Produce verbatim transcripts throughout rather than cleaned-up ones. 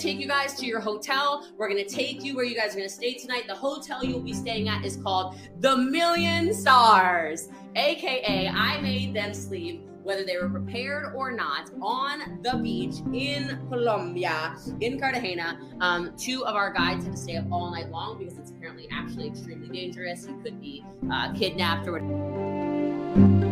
to take you guys to your hotel. We're going to take you where you guys are going to stay tonight. The hotel you'll be staying at is called The Million Stars, A K A I Made Them Sleep, whether they were prepared or not, on the beach in Colombia, in Cartagena. Um, two of our guides had to stay up all night long because it's apparently actually extremely dangerous. You could be uh, kidnapped or whatever.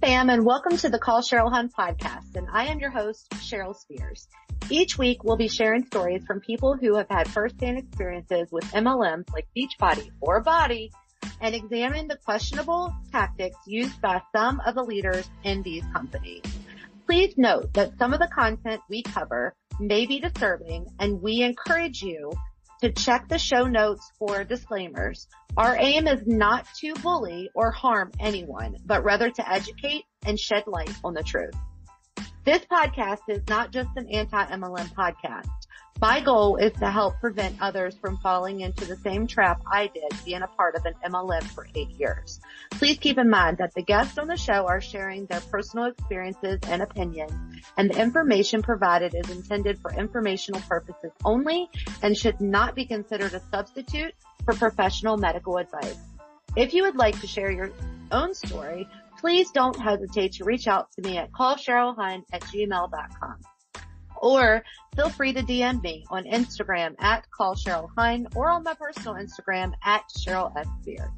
Fam, and welcome to the Call Cheryl Hunt podcast, and I am your host, Cheryl Spears. Each week, we'll be sharing stories from people who have had firsthand experiences with M L Ms like Beachbody or Body, and examine the questionable tactics used by some of the leaders in these companies. Please note that some of the content we cover may be disturbing, and we encourage you to check the show notes for disclaimers. Our aim is not to bully or harm anyone, but rather to educate and shed light on the truth. This podcast is not just an anti-M L M podcast. My goal is to help prevent others from falling into the same trap I did being a part of an M L M for eight years. Please keep in mind that the guests on the show are sharing their personal experiences and opinions, and the information provided is intended for informational purposes only and should not be considered a substitute for professional medical advice. If you would like to share your own story, please don't hesitate to reach out to me at call cheryl hunt at gmail dot com. Or feel free to D M me on Instagram at call cheryl hunt or on my personal Instagram at Cheryl S. Spears.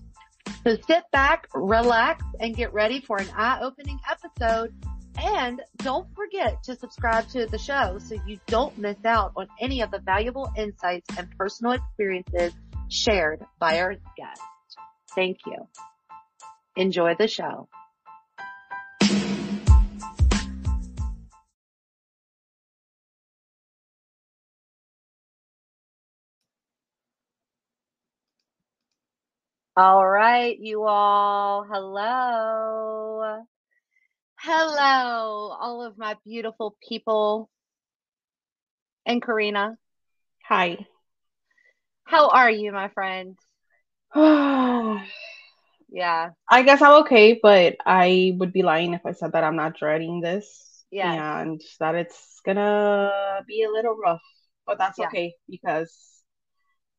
So sit back, relax, and get ready for an eye-opening episode. And don't forget to subscribe to the show so you don't miss out on any of the valuable insights and personal experiences shared by our guests. Thank you. Enjoy the show. All right, you all. Hello. Hello, all of my beautiful people. And Karina. Hi. How are you, my friend? Yeah. I guess I'm okay, but I would be lying if I said that I'm not dreading this. Yeah. And that it's gonna be a little rough. But that's yeah. okay, because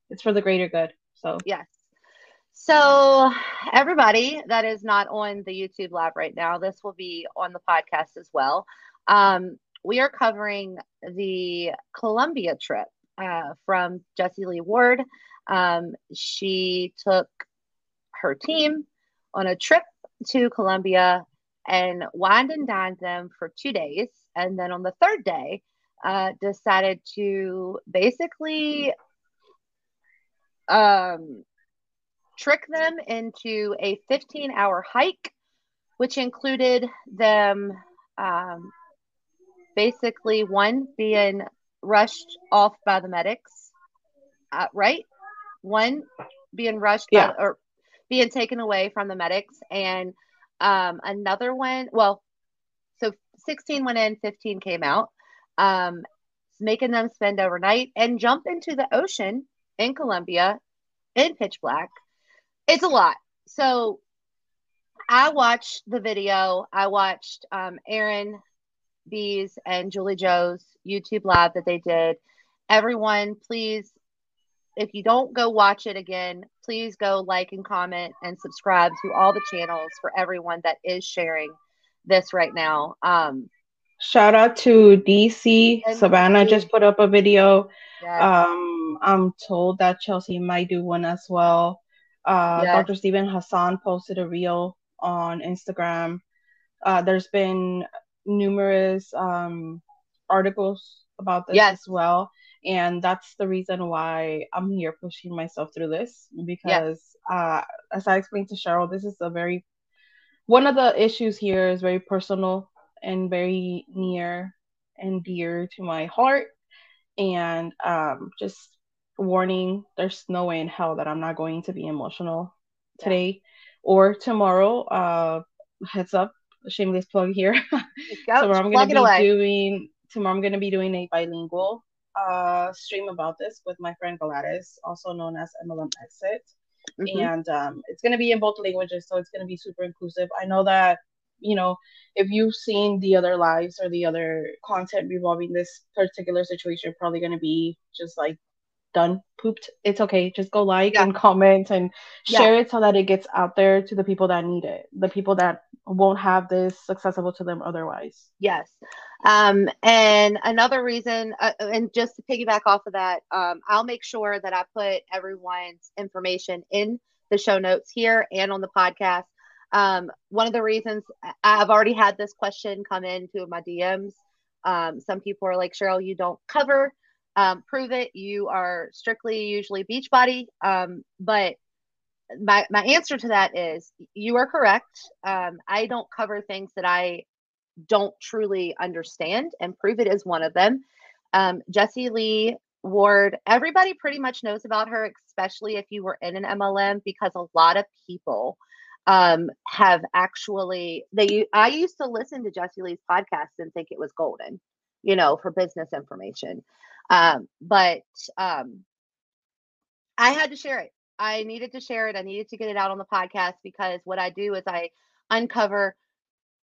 it's for the greater good. So yes. Yeah. So everybody that is not on the YouTube live right now, this will be on the podcast as well. Um, we are covering the Colombia trip uh, from Jessie Lee Ward. Um, she took her team on a trip to Colombia and wined and dined them for two days. And then on the third day, uh, decided to basically... Um, trick them into a fifteen hour hike, which included them um, basically one being rushed off by the medics, uh, right? One being rushed yeah. by, or being taken away from the medics, and um, another one, well, so sixteen went in, fifteen came out, um, making them spend overnight and jump into the ocean in Colombia in pitch black. It's a lot. So I watched the video. I watched um, Erin Bies and Julie Jo's YouTube live that they did. Everyone, please, if you don't go watch it again, please go like and comment and subscribe to all the channels for everyone that is sharing this right now. Um, Shout out to D C Savannah. Just put up a video. Yes. Um, I'm told that Chelsea might do one as well. Uh, yes. Doctor Stephen Hassan posted a reel on Instagram. Uh, there's been numerous um, articles about this yes. as well. And that's the reason why I'm here pushing myself through this. Because yes. uh, as I explained to Cheryl, this is a very, one of the issues here is very personal and very near and dear to my heart. And um, just warning, there's no way in hell that I'm not going to be emotional today yeah. or tomorrow. Uh, heads up, shameless plug here. Tomorrow I'm gonna be doing tomorrow I'm gonna be doing a bilingual uh, stream about this with my friend Gladys, also known as M L M Exit. Mm-hmm. And um, it's going to be in both languages, so it's going to be super inclusive. I know that, you know, if you've seen the other lives or the other content revolving this particular situation, you're probably going to be just like done, pooped. It's okay. Just go like yeah. and comment and yeah. share it so that it gets out there to the people that need it, the people that won't have this accessible to them otherwise. Yes. Um, and another reason, uh, and just to piggyback off of that, um, I'll make sure that I put everyone's information in the show notes here and on the podcast. Um, one of the reasons I've already had this question come into my D Ms. Um, some people are like, Cheryl, you don't cover um, Pruvit. You are strictly usually Beachbody. Um, but my, my answer to that is you are correct. Um, I don't cover things that I don't truly understand, and Pruvit is one of them. Um, Jessie Lee Ward, everybody pretty much knows about her, especially if you were in an M L M, because a lot of people um, have actually, they, I used to listen to Jessie Lee's podcast and think it was golden, you know, for business information. Um, but, um, I had to share it. I needed to share it. I needed to get it out on the podcast, because what I do is I uncover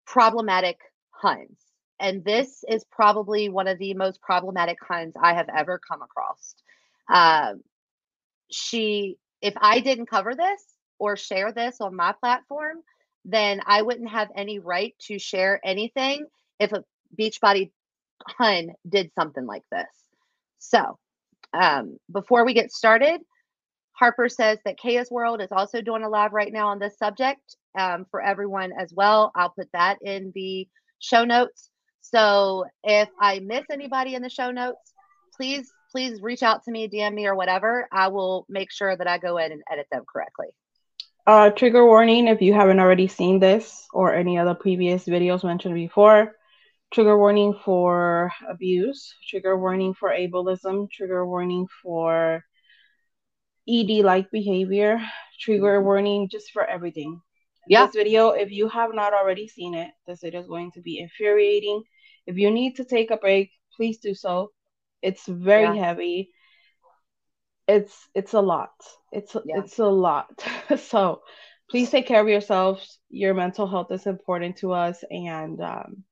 problematic Huns. And this is probably one of the most problematic Huns I have ever come across. Um, she, if I didn't cover this or share this on my platform, then I wouldn't have any right to share anything if a Beachbody Hun did something like this. So um, before we get started, Harper says that Kaya's World is also doing a live right now on this subject um, for everyone as well. I'll put that in the show notes. So if I miss anybody in the show notes, please, please reach out to me, D M me or whatever. I will make sure that I go in and edit them correctly. Uh, trigger warning, if you haven't already seen this or any other previous videos mentioned before. Trigger warning for abuse, trigger warning for ableism, trigger warning for E D-like behavior, trigger warning just for everything. Yeah. This video, if you have not already seen it, this video is going to be infuriating. If you need to take a break, please do so. It's very yeah. heavy. It's it's a lot. It's yeah. it's a lot. So please take care of yourselves. Your mental health is important to us, and um,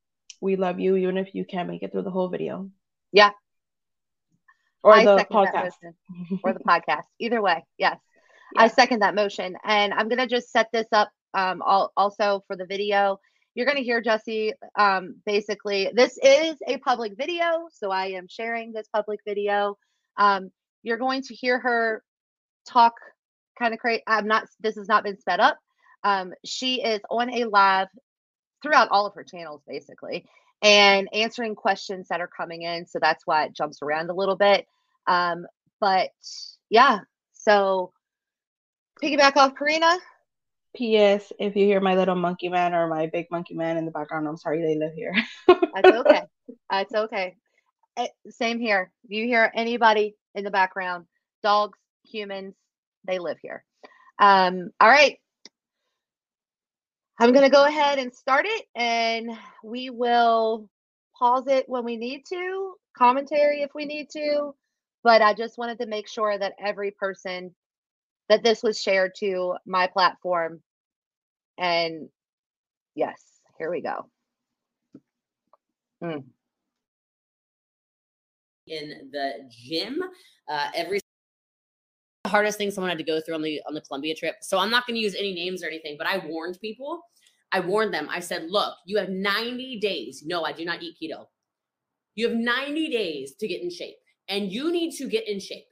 we love you, even if you can't make it through the whole video. Yeah. Or I the podcast. Or the podcast. Either way, yes. Yeah. I second that motion, and I'm gonna just set this up. Um, all, also for the video, you're gonna hear Jessie. Um, basically, this is a public video, so I am sharing this public video. Um. You're going to hear her talk kind of crazy. I'm not, this has not been sped up. Um, she is on a live throughout all of her channels, basically, and answering questions that are coming in. So that's why it jumps around a little bit. Um, but yeah, so piggyback off Karina. P S If you hear my little monkey man or my big monkey man in the background, I'm sorry they live here. That's okay. That's okay. It, same here. If you hear anybody in the background, dogs, humans, they live here. Um, all right. I'm going to go ahead and start it, and we will pause it when we need to, commentary if we need to, but I just wanted to make sure that every person that this was shared to my platform. And yes, here we go. Mm. In the gym, uh, every the hardest thing someone had to go through on the on the Colombia trip. So I'm not going to use any names or anything, but I warned people. I warned them. I said, look, you have ninety days. No, I do not eat keto. You have ninety days to get in shape, and you need to get in shape.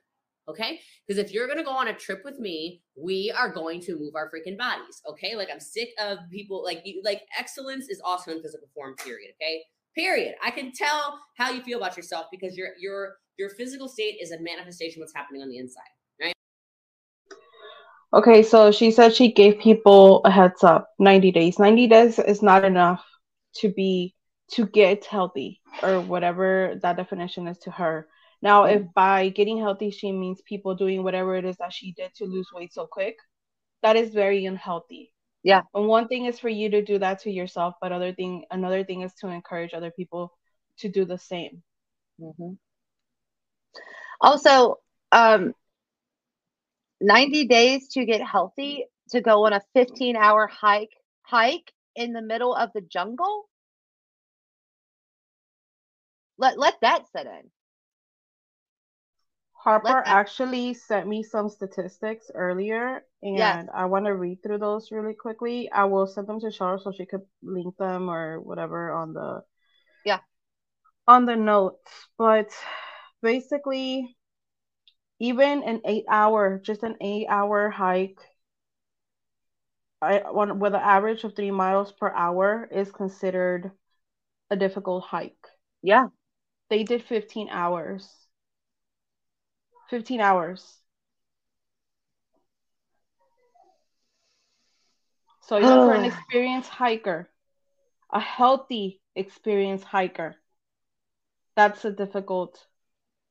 Okay. Because if you're going to go on a trip with me, we are going to move our freaking bodies. Okay. Like, I'm sick of people like you, like excellence is awesome in physical form, period. Okay. Period. I can tell how you feel about yourself, because your your your physical state is a manifestation of what's happening on the inside, right? Okay, so she said she gave people a heads up. ninety days. ninety days is not enough to be to get healthy, or whatever that definition is to her. Now, mm-hmm. if by getting healthy she means people doing whatever it is that she did to lose weight so quick, that is very unhealthy. Yeah. And one thing is for you to do that to yourself, but other thing, another thing is to encourage other people to do the same. Mm-hmm. Also, um, ninety days to get healthy, to go on a fifteen hour hike hike in the middle of the jungle. Let, let that set in. Harper actually sent me some statistics earlier, and yes. I want to read through those really quickly. I will send them to Cheryl so she could link them or whatever on the yeah on the notes. But basically, even an eight hour, just an eight hour hike, I, on, with an average of three miles per hour, is considered a difficult hike. Yeah, they did fifteen hours. Fifteen hours. So even for an experienced hiker, a healthy experienced hiker, that's a difficult,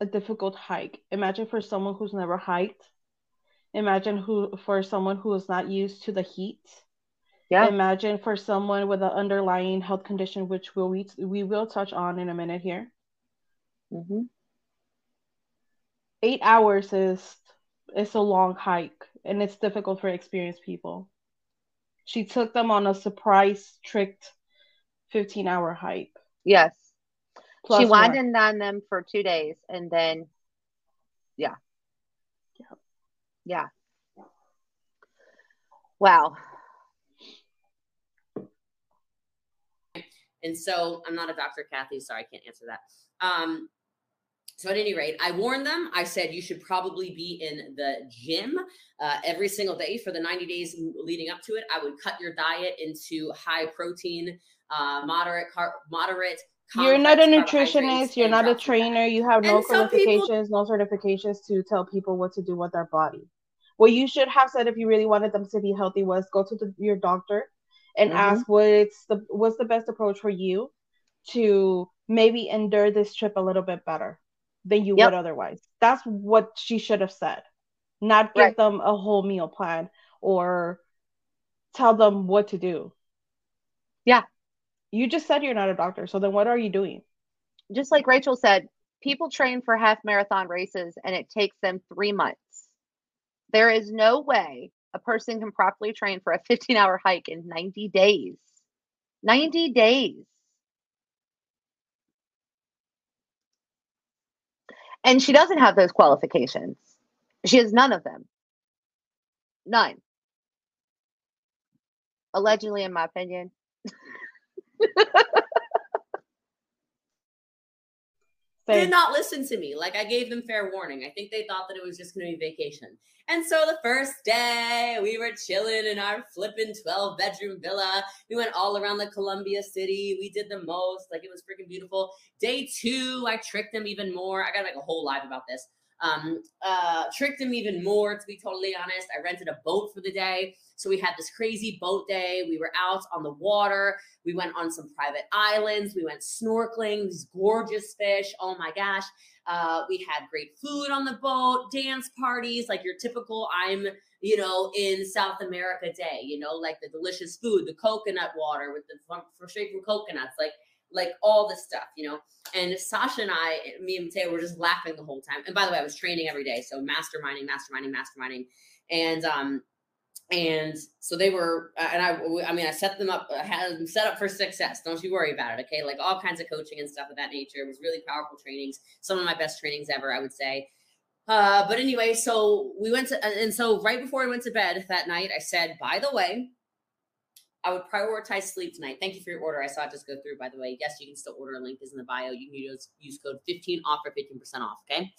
a difficult hike. Imagine for someone who's never hiked. Imagine who for someone who is not used to the heat. Yeah. Imagine for someone with an underlying health condition, which we'll, we we will touch on in a minute here. Mm-hmm. Eight hours is it's a long hike, and it's difficult for experienced people. She took them on a surprise, tricked fifteen hour hike. Yes. Plus she wandered on them for two days, and then, yeah. Yeah. Yeah. Wow. And so, I'm not a doctor, Kathy, so I can't answer that. Um, So at any rate, I warned them. I said, you should probably be in the gym uh, every single day for the ninety days leading up to it. I would cut your diet into high protein, uh, moderate, car- moderate. You're not a nutritionist. You're not a trainer. You have no qualifications, no certifications to tell people what to do with their body. What you should have said if you really wanted them to be healthy was go to the, your doctor and mm-hmm. ask what's the, what's the best approach for you to maybe endure this trip a little bit better than you yep. would otherwise. That's what she should have said. Not give right. them a whole meal plan or tell them what to do. Yeah. You just said you're not a doctor, so then what are you doing? Just like Rachel said, people train for half marathon races and it takes them three months. There is no way a person can properly train for a fifteen hour hike in ninety days. ninety days. And she doesn't have those qualifications. She has none of them. None. Allegedly, in my opinion. They did not listen to me. Like, I gave them fair warning. I think they thought that it was just going to be vacation. And so the first day, we were chilling in our flipping twelve-bedroom villa. We went all around the Columbia city. We did the most. Like, it was freaking beautiful. Day two, I tricked them even more. I got, like, a whole live about this. Um, uh, tricked them even more, to be totally honest. I rented a boat for the day. So we had this crazy boat day. We were out on the water. We went on some private islands. We went snorkeling, these gorgeous fish. Oh my gosh. Uh, we had great food on the boat, dance parties, like your typical I'm, you know, in South America day, you know, like the delicious food, the coconut water with the straight from coconuts, like, like all this stuff, you know. And Sasha and I, me and Mateo, were just laughing the whole time. And by the way, I was training every day. So masterminding, masterminding, masterminding. And, um, And so they were, and I, I mean, I set them up, I had them set up for success. Don't you worry about it. Okay. Like all kinds of coaching and stuff of that nature. It was really powerful trainings. Some of my best trainings ever, I would say. Uh, but anyway, so we went to, and so right before I went to bed that night, I said, by the way, I would prioritize sleep tonight. Thank you for your order. I saw it just go through, by the way. Yes, you can still order. A link is in the bio. You can use, use code fifteen off or fifteen percent off. Okay.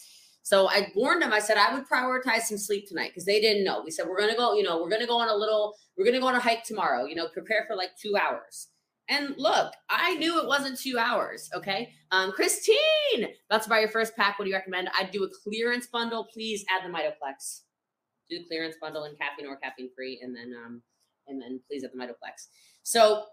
So I warned them. I said, I would prioritize some sleep tonight because they didn't know. We said, we're going to go, you know, we're going to go on a little, we're going to go on a hike tomorrow, you know, prepare for like two hours. And look, I knew it wasn't two hours. Okay. Um, Christine, that's about your first pack. What do you recommend? I'd do a clearance bundle. Please add the Mitoplex. Do the clearance bundle and caffeine or caffeine free. And then, um, and then please add the Mitoplex. So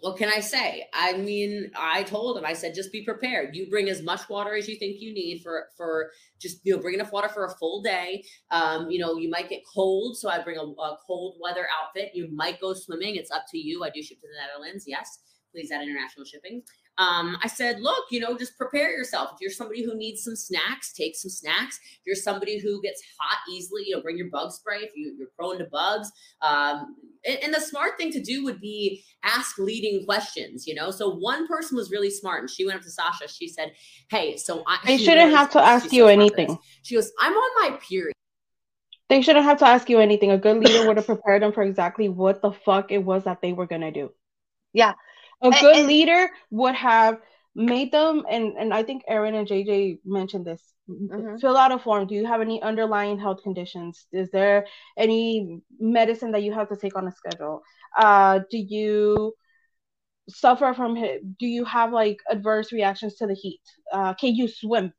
what can I say? I mean, I told him, I said, just be prepared. You bring as much water as you think you need for, for just, you know, bring enough water for a full day. Um, you know, you might get cold. So I bring a, a cold weather outfit. You might go swimming. It's up to you. I do ship to the Netherlands. Yes. Please add international shipping. Um, I said, look, you know, just prepare yourself. If you're somebody who needs some snacks, take some snacks. If you're somebody who gets hot easily, you know, bring your bug spray if you, you're prone to bugs. Um, and, and the smart thing to do would be ask leading questions, you know? So one person was really smart and she went up to Sasha. She said, hey, so I they shouldn't have to ask you anything. She goes, I'm on my period. They shouldn't have to ask you anything. A good leader would have prepared them for exactly what the fuck it was that they were going to do. Yeah. A and, good and leader would have made them, and, and I think Erin and J J mentioned this, mm-hmm. fill out a form. Do you have any underlying health conditions? Is there any medicine that you have to take on a schedule? Uh, do you suffer from, do you have like adverse reactions to the heat? Uh, can you swim?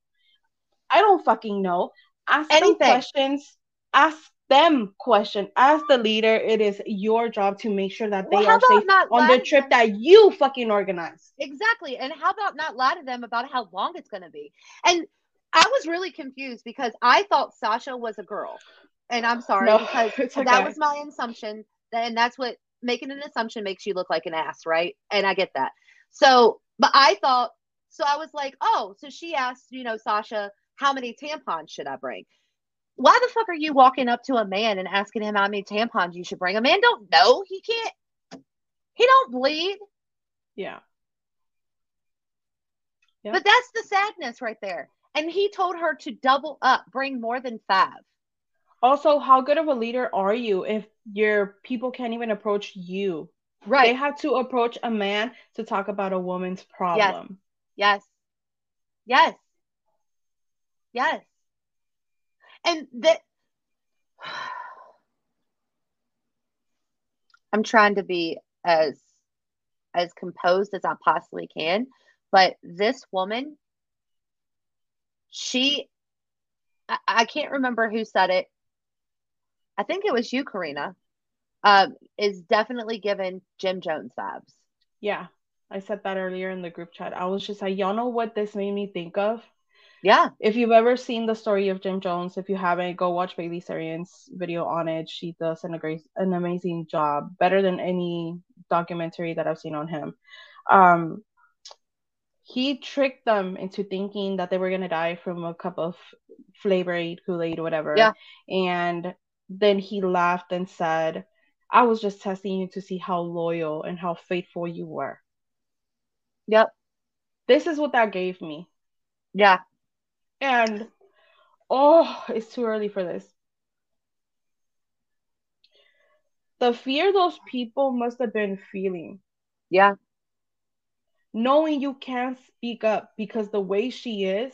I don't fucking know. Ask Anything. them questions. Ask them question. As the leader, it is your job to make sure that they well, are safe on the trip that you fucking organize. Exactly. And how about not lie to them about how long it's going to be? And I was really confused because I thought Sasha was a girl. And I'm sorry, no, because okay. that was my assumption. And that's what making an assumption makes you look like an ass, right? And I get that. So, but I thought, so I was like, oh, so she asked, you know, Sasha, how many tampons should I bring? Why the fuck are you walking up to a man and asking him how many tampons you should bring? A man don't know. He can't. He don't bleed. Yeah. yeah. But that's the sadness right there. And he told her to double up, bring more than five. Also, how good of a leader are you if your people can't even approach you? Right. They have to approach a man to talk about a woman's problem. Yes. Yes. Yes. yes. And that I'm trying to be as as composed as I possibly can, but this woman, she, I, I can't remember who said it. I think it was you, Karina, um, is definitely given Jim Jones vibes. Yeah, I said that earlier in the group chat. I was just like, y'all know what this made me think of? Yeah. If you've ever seen the story of Jim Jones, if you haven't, go watch Bailey Sarian's video on it. She does an, an amazing job, better than any documentary that I've seen on him. Um, he tricked them into thinking that they were going to die from a cup of flavored Kool-Aid, whatever. Yeah. And then he laughed and said, I was just testing you to see how loyal and how faithful you were. Yep. This is what that gave me. Yeah. And, oh, it's too early for this. The fear those people must have been feeling. Yeah. Knowing you can't speak up because the way she is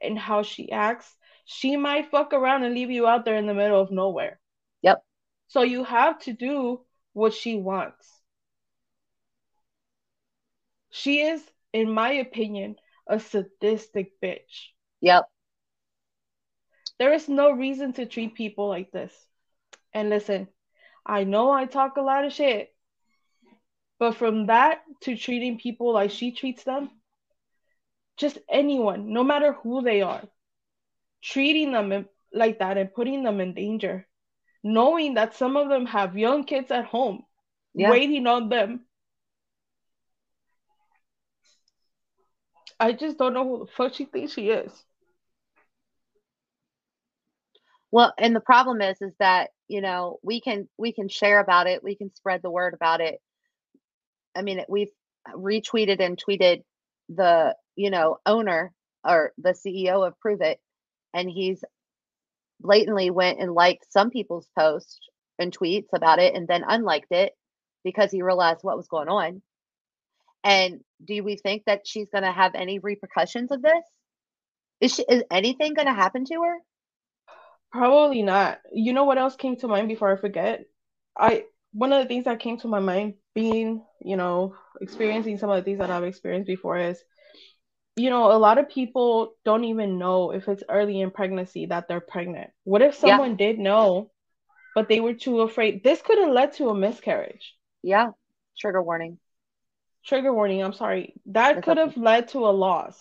and how she acts, she might fuck around and leave you out there in the middle of nowhere. Yep. So you have to do what she wants. She is, in my opinion, a sadistic bitch. Yep. There is no reason to treat people like this. And listen, I know I talk a lot of shit, but from that to treating people like she treats them, just anyone, no matter who they are, treating them like that and putting them in danger, knowing that some of them have young kids at home, yeah. waiting on them. I just don't know who the fuck she thinks she is. Well, and the problem is, is that, you know, we can, we can share about it. We can spread the word about it. I mean, we've retweeted and tweeted the, you know, owner or the C E O of Pruvit, and he's blatantly went and liked some people's posts and tweets about it and then unliked it because he realized what was going on. And do we think that she's going to have any repercussions of this? Is she, is anything going to happen to her? Probably not. You know what else came to mind before I forget? I one of the things that came to my mind, being, you know, experiencing some of the things that I've experienced before is, you know, a lot of people don't even know if it's early in pregnancy that they're pregnant. What if someone yeah. did know, but they were too afraid? This could have led to a miscarriage. Yeah. Trigger warning. Trigger warning, I'm sorry. That That's could have okay. led to a loss.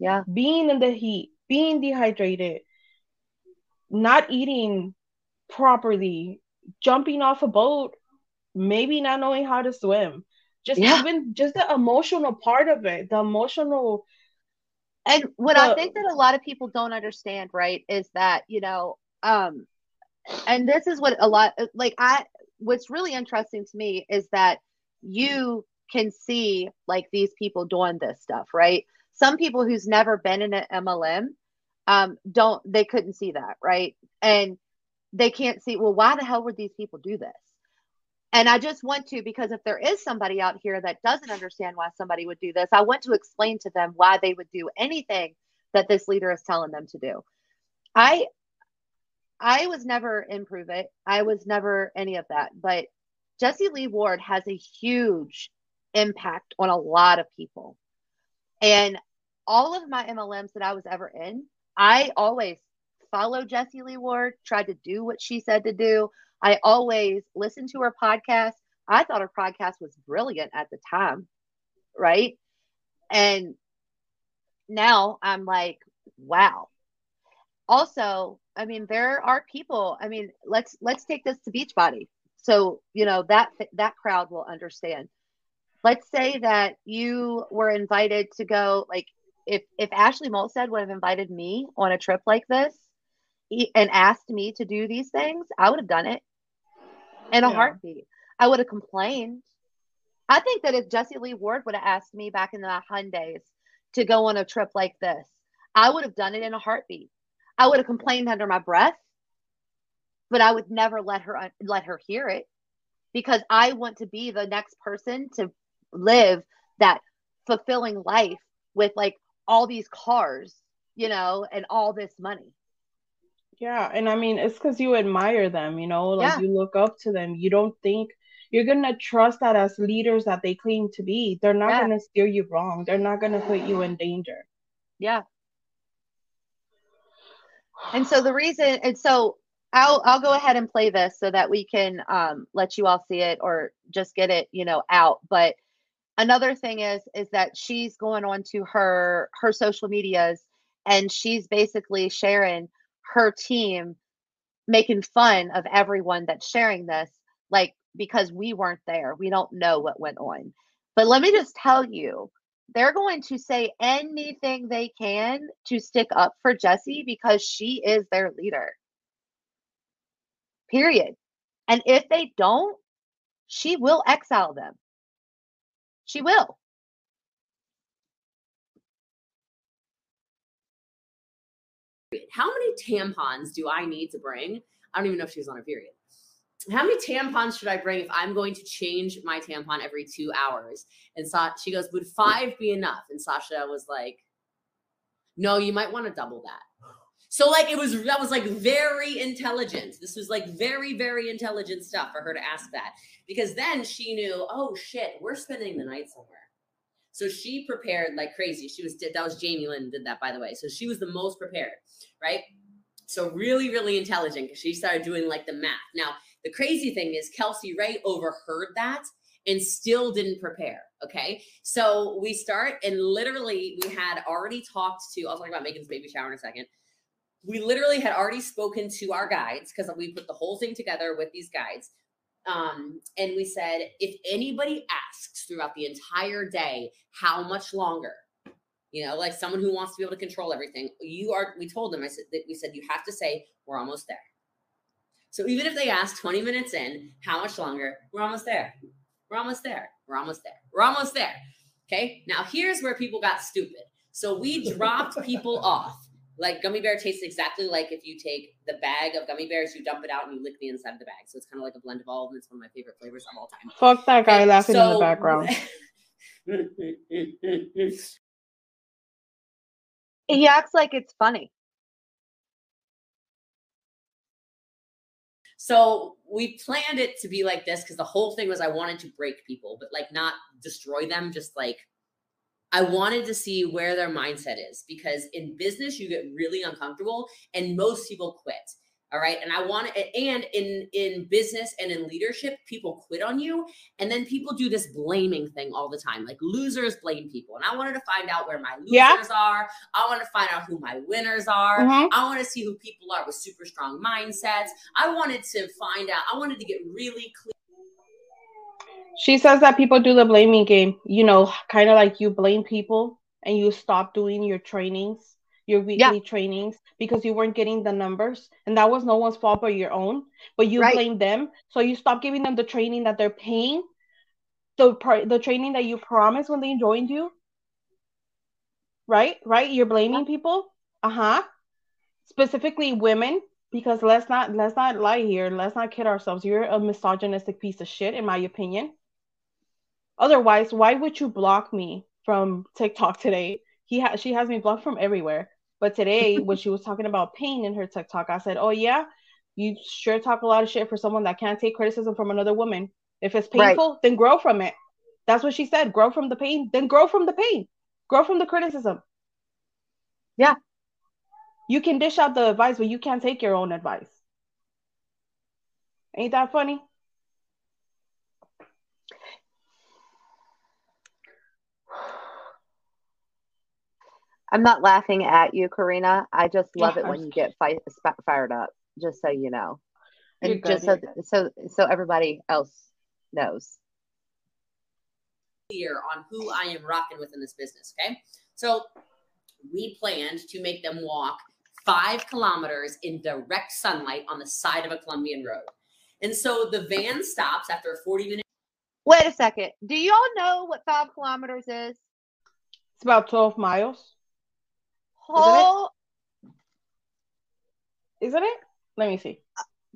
Yeah. Being in the heat, being dehydrated, not eating properly, jumping off a boat, maybe not knowing how to swim, Just yeah. even just the emotional part of it, the emotional. And what the, I think that a lot of people don't understand, right, is that, you know, um, and this is what a lot, like I, what's really interesting to me is that you can see like these people doing this stuff, right? Some people who's never been in an M L M, um, don't, they couldn't see that, right? And they can't see, well, why the hell would these people do this? And I just want to, because if there is somebody out here that doesn't understand why somebody would do this, I want to explain to them why they would do anything that this leader is telling them to do. I, I was never in Pruvit. I was never any of that, but Jessie Lee Ward has a huge impact on a lot of people. And all of my M L Ms that I was ever in, I always followed Jessie Lee Ward, tried to do what she said to do. I always listened to her podcast. I thought her podcast was brilliant at the time, right? And now I'm like, wow. Also, I mean, there are people, I mean, let's let's take this to Beachbody. So, you know, that that crowd will understand. Let's say that you were invited to go, like, if, if Ashley Molstead would have invited me on a trip like this, and asked me to do these things, I would have done it in a yeah. heartbeat. I would have complained. I think that if Jessie Lee Ward would have asked me back in the Hyundais to go on a trip like this, I would have done it in a heartbeat. I would have complained under my breath, but I would never let her let her hear it, because I want to be the next person to live that fulfilling life with like all these cars, you know, and all this money. Yeah, and I mean, it's because you admire them, you know, like yeah. you look up to them. You don't think you're going to trust that as leaders that they claim to be. They're not yeah. going to steer you wrong. They're not going to put you in danger. Yeah. And so the reason, and so I'll, I'll go ahead and play this so that we can um, let you all see it or just get it, you know, out. But another thing is, is that she's going on to her, her social medias, and she's basically sharing her team making fun of everyone that's sharing this, like, because we weren't there. We don't know what went on. But let me just tell you, they're going to say anything they can to stick up for Jessie because she is their leader. Period. And if they don't, she will exile them. She will. How many tampons do I need to bring? I don't even know if she was on her period. How many tampons should I bring if I'm going to change my tampon every two hours? And Sa- she goes, would five be enough? And Sasha was like, no, you might want to double that. So like, it was, that was like very intelligent. This was like very, very intelligent stuff for her to ask that, because then she knew, oh shit, we're spending the night somewhere. So she prepared like crazy. She was, that was Jamie Lynn did that, by the way. So she was the most prepared, right? So really, really intelligent, because she started doing like the math. Now, the crazy thing is Kelsey Ray overheard that and still didn't prepare, okay? So we start, and literally we had already talked to, I'll talk about Megan's baby shower in a second. We literally had already spoken to our guides, because we put the whole thing together with these guides. Um, and we said, if anybody asks throughout the entire day, how much longer, you know, like someone who wants to be able to control everything, you are, we told them, I said, that we said, you have to say, we're almost there. So even if they ask twenty minutes in, how much longer, we're almost there. We're almost there. We're almost there. We're almost there. Okay. Now here's where people got stupid. So we dropped people off. Like gummy bear tastes exactly like if you take the bag of gummy bears, you dump it out and you lick the inside of the bag. So it's kind of like a blend of all of them. It's one of my favorite flavors of all time. Fuck that guy and laughing so, in the background. He acts like it's funny. So we planned it to be like this because the whole thing was I wanted to break people, but like not destroy them, just like I wanted to see where their mindset is, because in business, you get really uncomfortable and most people quit. All right. And I want to, and in, in business and in leadership, people quit on you. And then people do this blaming thing all the time. Like losers blame people. And I wanted to find out where my losers yeah. are. I want to find out who my winners are. Mm-hmm. I want to see who people are with super strong mindsets. I wanted to find out, I wanted to get really clear. She says that people do the blaming game, you know, kind of like you blame people and you stop doing your trainings, your weekly yeah. trainings, because you weren't getting the numbers. And that was no one's fault but your own. But you right. blame them. So you stop giving them the training that they're paying, the, the training that you promised when they joined you. Right? Right? You're blaming yeah. people. Uh-huh. Specifically women. Because let's not let's not lie here. Let's not kid ourselves. You're a misogynistic piece of shit, in my opinion. Otherwise, why would you block me from TikTok today? He ha- she has me blocked from everywhere. But today, when she was talking about pain in her TikTok, I said, "Oh yeah, you sure talk a lot of shit for someone that can't take criticism from another woman. If it's painful, right. then grow from it." That's what she said. Grow from the pain. Then grow from the pain. Grow from the criticism. Yeah. You can dish out the advice, but you can't take your own advice. Ain't that funny? I'm not laughing at you, Karina. I just love yeah, it when you get fi- fired up, just so you know. And you're just good, so, so so everybody else knows. Clear on who I am rocking with in this business, okay? So we planned to make them walk five kilometers in direct sunlight on the side of a Colombian road. And so the van stops after a forty minute. Wait a second. Do y'all know what five kilometers is? It's about twelve miles. Whole... Isn't it? Isn't it? Let me see.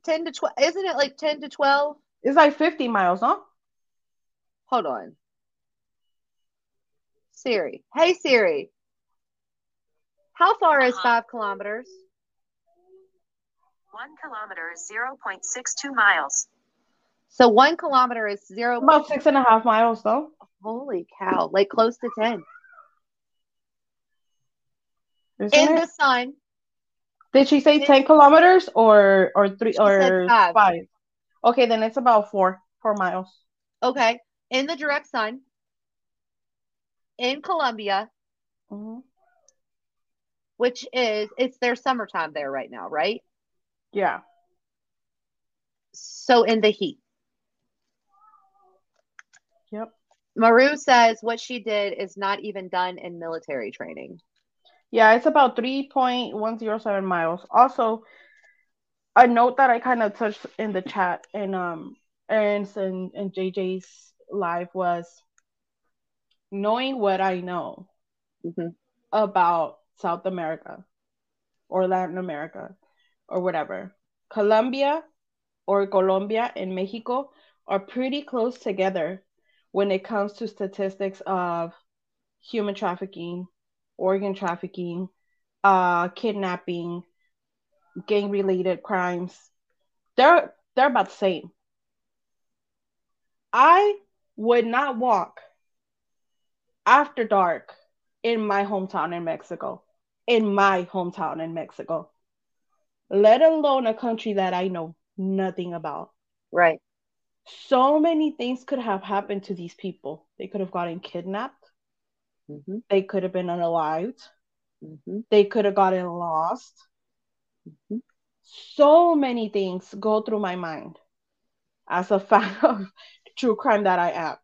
ten to twelve. Isn't it like ten to twelve? It's like fifty miles, huh? Hold on. Siri. Hey, Siri. How far is five kilometers? One kilometer is zero point six two miles. So one kilometer is zero. About six and a half miles, though. Holy cow. Like close to ten. Isn't in it? The sun. Did she say ten kilometers or or three or five. five? Okay, then it's about four, four miles. Okay. In the direct sun. In Colombia. Mm-hmm. Which is, it's their summertime there right now, right? Yeah. So in the heat. Yep. Maru says what she did is not even done in military training. Yeah, it's about three point one zero seven miles. Also, a note that I kind of touched in the chat and um Erin's and, and J J's live was knowing what I know mm-hmm. about South America or Latin America or whatever. Colombia or Colombia and Mexico are pretty close together when it comes to statistics of human trafficking, organ trafficking, uh, kidnapping, gang-related crimes. They're, they're about the same. I would not walk after dark in my hometown in Mexico. In my hometown in Mexico. Let alone a country that I know nothing about. Right. So many things could have happened to these people. They could have gotten kidnapped. Mm-hmm. They could have been unalived. Mm-hmm. They could have gotten lost. Mm-hmm. So many things go through my mind as a fan of true crime that I am.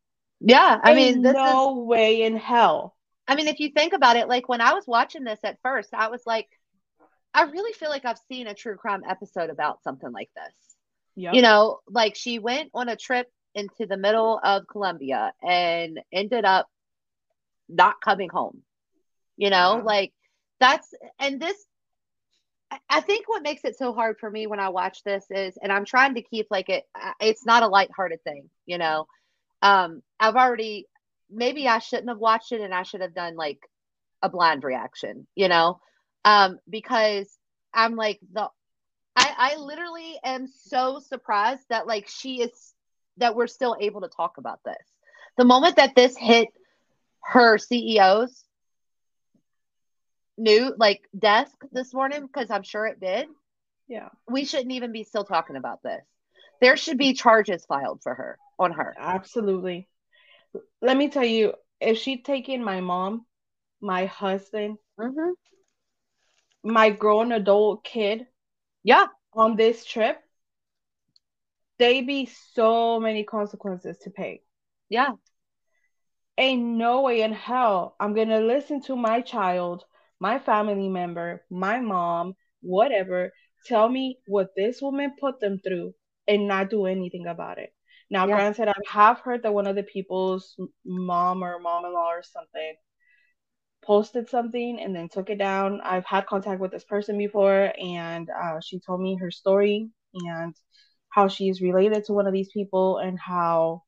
Yeah. I There's mean, this no is... way in hell. I mean, if you think about it, like when I was watching this at first, I was like, I really feel like I've seen a true crime episode about something like this. Yep. You know, like she went on a trip into the middle of Colombia and ended up not coming home. You know, yeah. like that's, and this, I think what makes it so hard for me when I watch this is, and I'm trying to keep like it, it's not a lighthearted thing, you know, um, I've already, maybe I shouldn't have watched it and I should have done like a blind reaction, you know, um, because I'm like, the, I, I literally am so surprised that like she is, that we're still able to talk about this. The moment that this hit her C E O's new like desk this morning, because I'm sure it did. Yeah. We shouldn't even be still talking about this. There should be charges filed for her on her. Absolutely. Let me tell you, if she'd taken my mom, my husband, mm-hmm. my grown adult kid yeah, on this trip, there'd be so many consequences to pay. Yeah. Ain't no way in hell I'm going to listen to my child, my family member, my mom, whatever, tell me what this woman put them through and not do anything about it. Now, yeah. Granted, I have heard that one of the people's mom or mom-in-law or something posted something and then took it down. I've had contact with this person before, and uh, she told me her story and how she's related to one of these people and how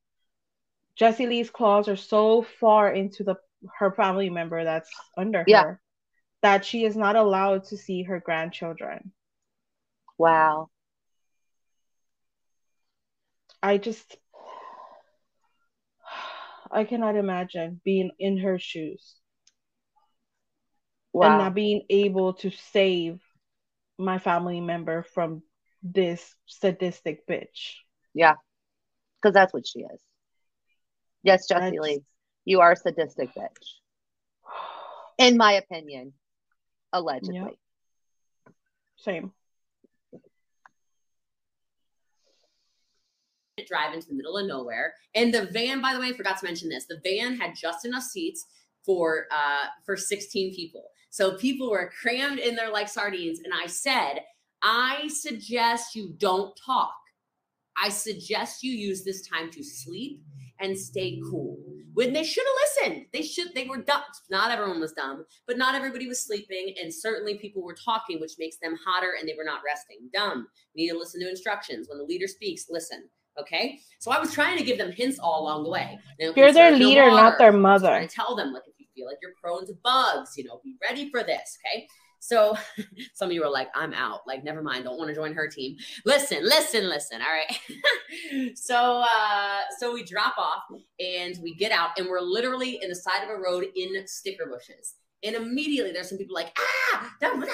Jessie Lee's claws are so far into the her family member that's under yeah. her that she is not allowed to see her grandchildren. Wow. I just, I cannot imagine being in her shoes. Wow. And not being able to save my family member from this sadistic bitch. Yeah. Because that's what she is. Yes, Jessie Lee, you are a sadistic bitch. In my opinion, allegedly. Yep. Same. Drive into the middle of nowhere. And the van, by the way, I forgot to mention this. The van had just enough seats for uh, for sixteen people. So people were crammed in there like sardines. And I said, I suggest you don't talk. I suggest you use this time to sleep and stay cool. When they should have listened, they should, they were dumb. Not everyone was dumb, but not everybody was sleeping. And certainly people were talking, which makes them hotter, and they were not resting. Dumb. You need to listen to instructions. When the leader speaks, listen. Okay. So I was trying to give them hints all along the way. You're their leader, not their mother. I tell them, like, if you feel like you're prone to bugs, you know, be ready for this. Okay. So some of you are like, I'm out. Like, never mind. Don't want to join her team. Listen, listen, listen. All right. so, uh, so we drop off and we get out, and we're literally in the side of a road in sticker bushes. And immediately there's some people like, ah, ah,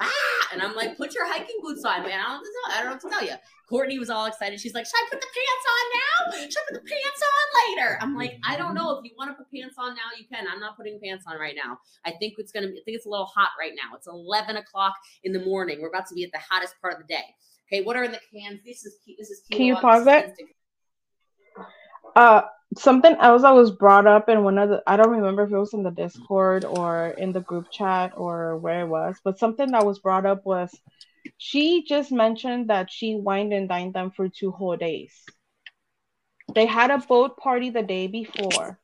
ah. And I'm like, put your hiking boots on, man. I don't know. I don't know what to tell you. Courtney was all excited. She's like, should I put the pants on now? Should I put the pants on later? I'm like, I don't know. If you want to put pants on now, you can. I'm not putting pants on right now. I think it's going to be, I think it's a little hot right now. It's eleven o'clock in the morning. We're about to be at the hottest part of the day. Okay. What are in the cans? This is, this is, can you pause it? Uh, Something else that was brought up in one of the, I don't remember if it was in the Discord or in the group chat or where it was, but something that was brought up was she just mentioned that she wined and dined them for two whole days. They had a boat party the day before.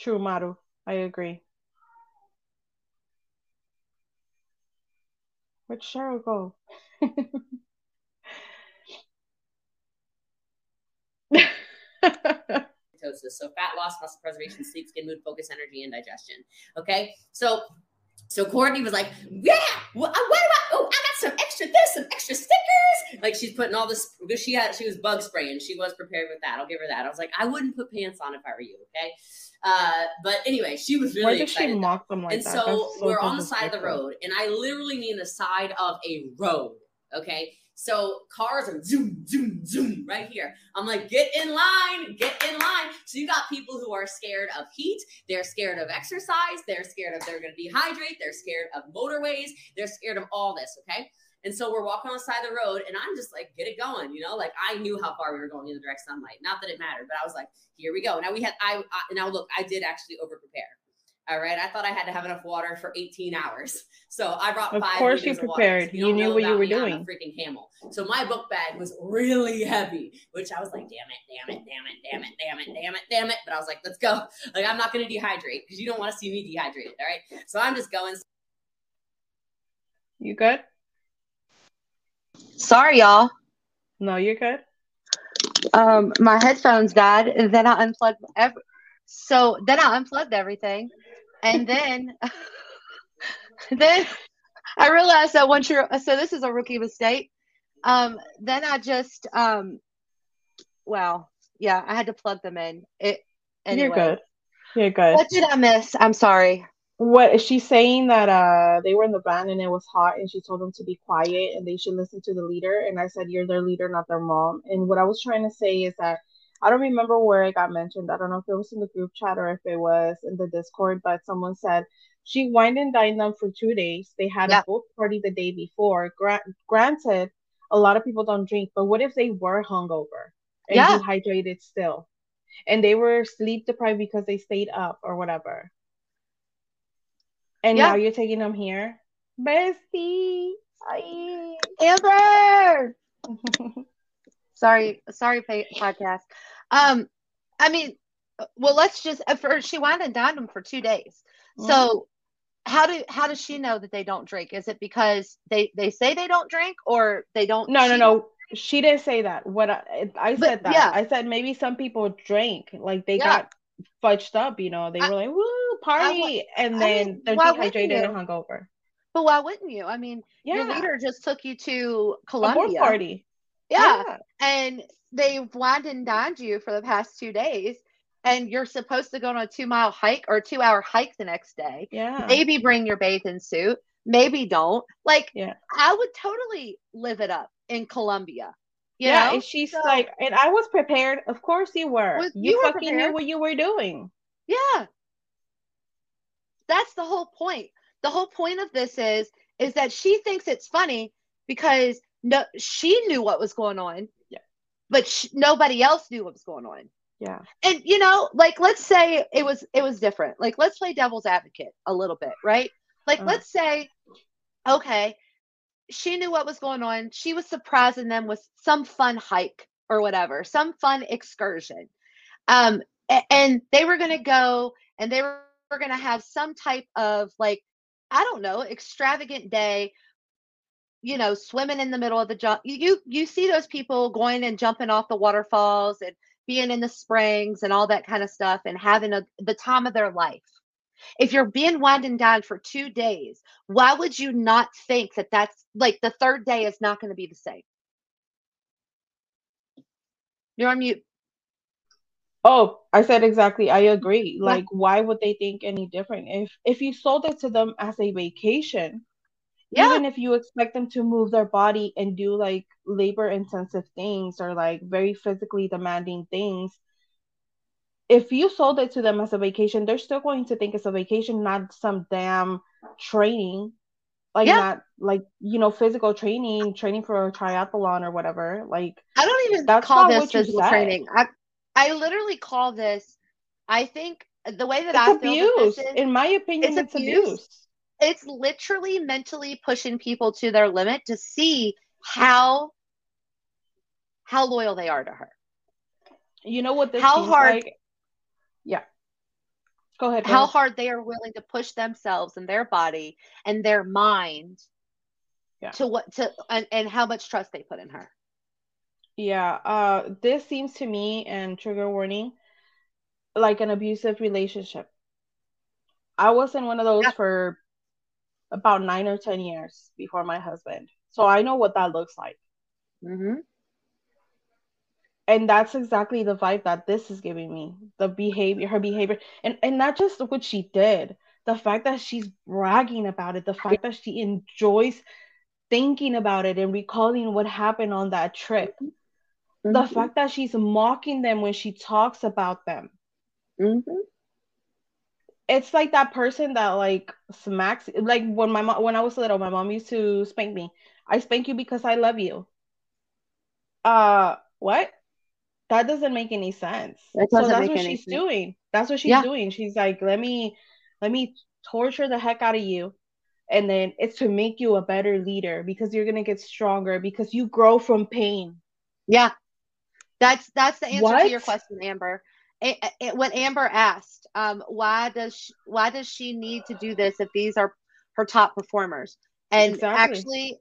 True, Maru. I agree. Where'd Cheryl go? So fat loss, muscle preservation, sleep, skin, mood, focus, energy, and digestion. Okay. So so Courtney was like, yeah, what, what about, oh, I got some extra this, some extra stickers. Like, she's putting all this, because she had, she was bug spraying. She was prepared with that. I'll give her that. I was like, I wouldn't put pants on if I were you. Okay. Uh, but anyway, she was really Why excited. She mock them like and that? so, so we're on the side of the road, and I literally mean the side of a road. Okay. So cars are zoom, zoom, zoom right here. I'm like, get in line, get in line. So you got people who are scared of heat. They're scared of exercise. They're scared of they're going to dehydrate. They're scared of motorways. They're scared of all this. Okay. And so we're walking on the side of the road, and I'm just like, get it going. You know, like, I knew how far we were going in the direct sunlight. Not that it mattered, but I was like, here we go. Now we had, I, I now look, I did actually over prepare. All right. I thought I had to have enough water for eighteen hours. So I brought five. Of course you prepared. You knew what you were doing. I'm a freaking camel. So my book bag was really heavy, which I was like, damn it, damn it, damn it, damn it, damn it, damn it, damn it. But I was like, let's go. Like, I'm not going to dehydrate because you don't want to see me dehydrated. All right. So I'm just going. You good? Sorry, y'all. No, you're good. Um, my headphones died, and then I unplugged. Every- so then I unplugged everything, and then then I realized that once you're so this is a rookie mistake. Um, then I just um, well, yeah, I had to plug them in. It. Anyway. You're good. You're good. What did I miss? I'm sorry. What is she saying that uh they were in the van and it was hot, and she told them to be quiet and they should listen to the leader? And I said, you're their leader, not their mom. And what I was trying to say is that I don't remember where it got mentioned. I don't know if it was in the group chat or if it was in the Discord, but someone said she wined and dined them for two days. They had yeah. a boat party the day before. Gra- granted, a lot of people don't drink, but what if they were hungover and yeah. dehydrated still? And they were sleep deprived because they stayed up or whatever. And yeah. now you're taking them here? Bestie! Hi. Amber! Sorry, sorry, podcast. Um, I mean, well, let's just, for, she whined and dined them for two days. Mm. So how do how does she know that they don't drink? Is it because they, they say they don't drink or they don't? No, no, no. She didn't say that. What I, I said but, that. Yeah. I said maybe some people drank. Like they yeah. got fudged up, you know. They I, were like, woo, party. I, and then I mean, they're dehydrated and hungover. But why wouldn't you? I mean, yeah. your leader just took you to Colombia. A board party. Yeah. yeah. And they wined and dined you for the past two days. And you're supposed to go on a two mile hike or a two hour hike the next day. Yeah. Maybe bring your bathing suit. Maybe don't. Like, yeah. I would totally live it up in Colombia. You yeah. know? And she's so, like, and I was prepared. Of course you were. Was, you you were fucking prepared. Knew what you were doing. Yeah. That's the whole point. The whole point of this is, is that she thinks it's funny because no, she knew what was going on, yeah. but she, nobody else knew what was going on. Yeah. And, you know, like, let's say it was, it was different. Like, let's play devil's advocate a little bit, right? Like, uh. let's say, okay, she knew what was going on. She was surprising them with some fun hike or whatever, some fun excursion. Um, and, and they were going to go and they were going to have some type of like, I don't know, extravagant day, you know, swimming in the middle of the jump. You, you you see those people going and jumping off the waterfalls and being in the springs and all that kind of stuff and having a, the time of their life. If you're being wined and dined for two days, why would you not think that that's like the third day is not going to be the same? You're on mute. Oh, I said exactly. I agree. Like, why would they think any different? If if you sold it to them as a vacation, yeah. even if you expect them to move their body and do like labor intensive things or like very physically demanding things, if you sold it to them as a vacation, they're still going to think it's a vacation, not some damn training. Like yeah. not like, you know, physical training, training for a triathlon or whatever. Like I don't even that's call this physical training. I- I literally call this, I think, the way that it's I feel abuse. That this is, in my opinion, it's, it's abuse. abuse. It's literally mentally pushing people to their limit to see how how loyal they are to her. You know what this how seems hard, like? Yeah. Go ahead. Go how ahead. hard they are willing to push themselves and their body and their mind yeah. to what to and, and how much trust they put in her. Yeah, uh, this seems to me, and trigger warning, like an abusive relationship. I was in one of those yeah. for about nine or ten years before my husband. So I know what that looks like. Mm-hmm. And that's exactly the vibe that this is giving me. The behavior, her behavior, and, and not just what she did, the fact that she's bragging about it, the fact that she enjoys thinking about it and recalling what happened on that trip. Mm-hmm. The fact that she's mocking them when she talks about them. Mm-hmm. It's like that person that like smacks, like when my mom, when I was little, my mom used to spank me. I spank you because I love you. Uh, what? That doesn't make any sense. That so that's what she's sense. doing. That's what she's yeah. doing. She's like, let me, let me torture the heck out of you. And then it's to make you a better leader because you're going to get stronger because you grow from pain. Yeah. That's that's the answer what? to your question, Amber. It, it, when Amber asked, um, why does she, why does she need to do this if these are her top performers? And exactly. actually,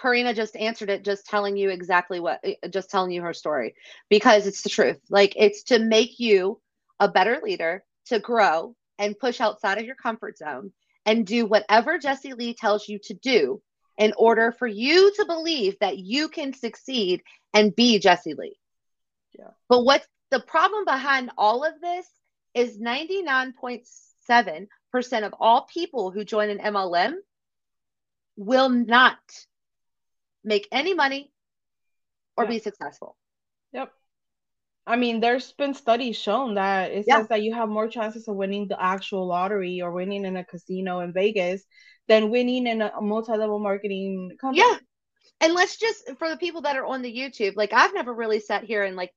Karina just answered it, just telling you exactly what, just telling you her story because it's the truth. Like it's to make you a better leader, to grow and push outside of your comfort zone and do whatever Jessie Lee tells you to do in order for you to believe that you can succeed and be Jessie Lee. Yeah. But what's the problem behind all of this is ninety-nine point seven percent of all people who join an M L M will not make any money or yeah. be successful. Yep. I mean, there's been studies shown that it yeah. says that you have more chances of winning the actual lottery or winning in a casino in Vegas than winning in a multi-level marketing company. Yeah. And let's just, for the people that are on the YouTube, like I've never really sat here and like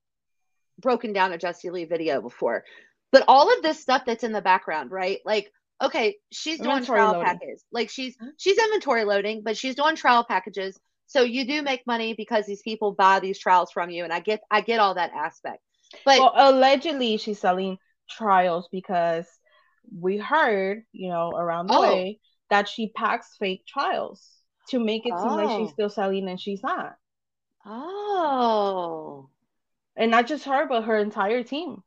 broken down a Jessie Lee video before, but all of this stuff that's in the background, right? Like, okay, she's doing inventory trial loading. packages. Like she's, she's inventory loading, but she's doing trial packages. So you do make money because these people buy these trials from you. And I get, I get all that aspect, but well, allegedly she's selling trials because we heard, you know, around the oh. way that she packs fake trials to make it oh. seem like she's still selling and she's not. Oh. And not just her, but her entire team.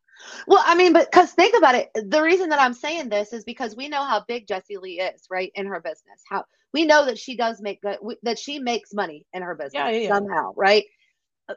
Well, I mean, but because think about it. The reason that I'm saying this is because we know how big Jessie Lee is, right, in her business. How we know that she does make that she makes money in her business yeah, yeah, somehow, yeah. right?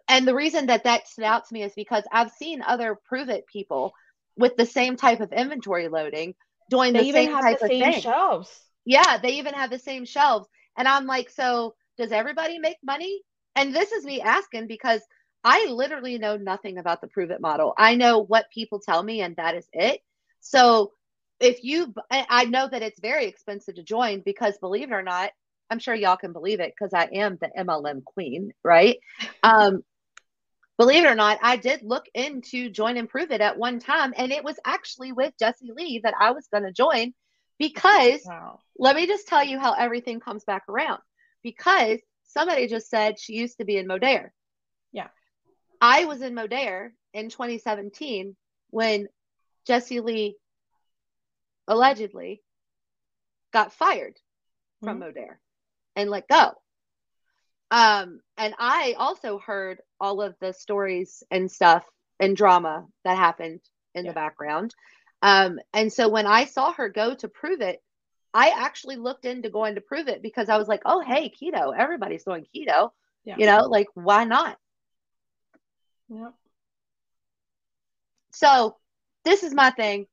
And the reason that that stood out to me is because I've seen other Pruvit people with the same type of inventory loading doing they the even same have type the of same thing. Shelves. Yeah, they even have the same shelves, and I'm like, so does everybody make money? And this is me asking because I literally know nothing about the Pruvit model. I know what people tell me and that is it. So if you, I know that it's very expensive to join because believe it or not, I'm sure y'all can believe it because I am the M L M queen, right? Um, believe it or not, I did look into join and Pruvit at one time and it was actually with Jessie Lee that I was going to join because wow. let me just tell you how everything comes back around because somebody just said she used to be in Modere. Yeah. I was in Modere in twenty seventeen when Jessie Lee allegedly got fired mm-hmm. from Modere and let go. Um, and I also heard all of the stories and stuff and drama that happened in yeah. the background. Um, and so when I saw her go to Pruvit, I actually looked into going to Pruvit because I was like, oh, hey, keto, everybody's doing keto, yeah. you know, like why not? Yep. So this is my thing.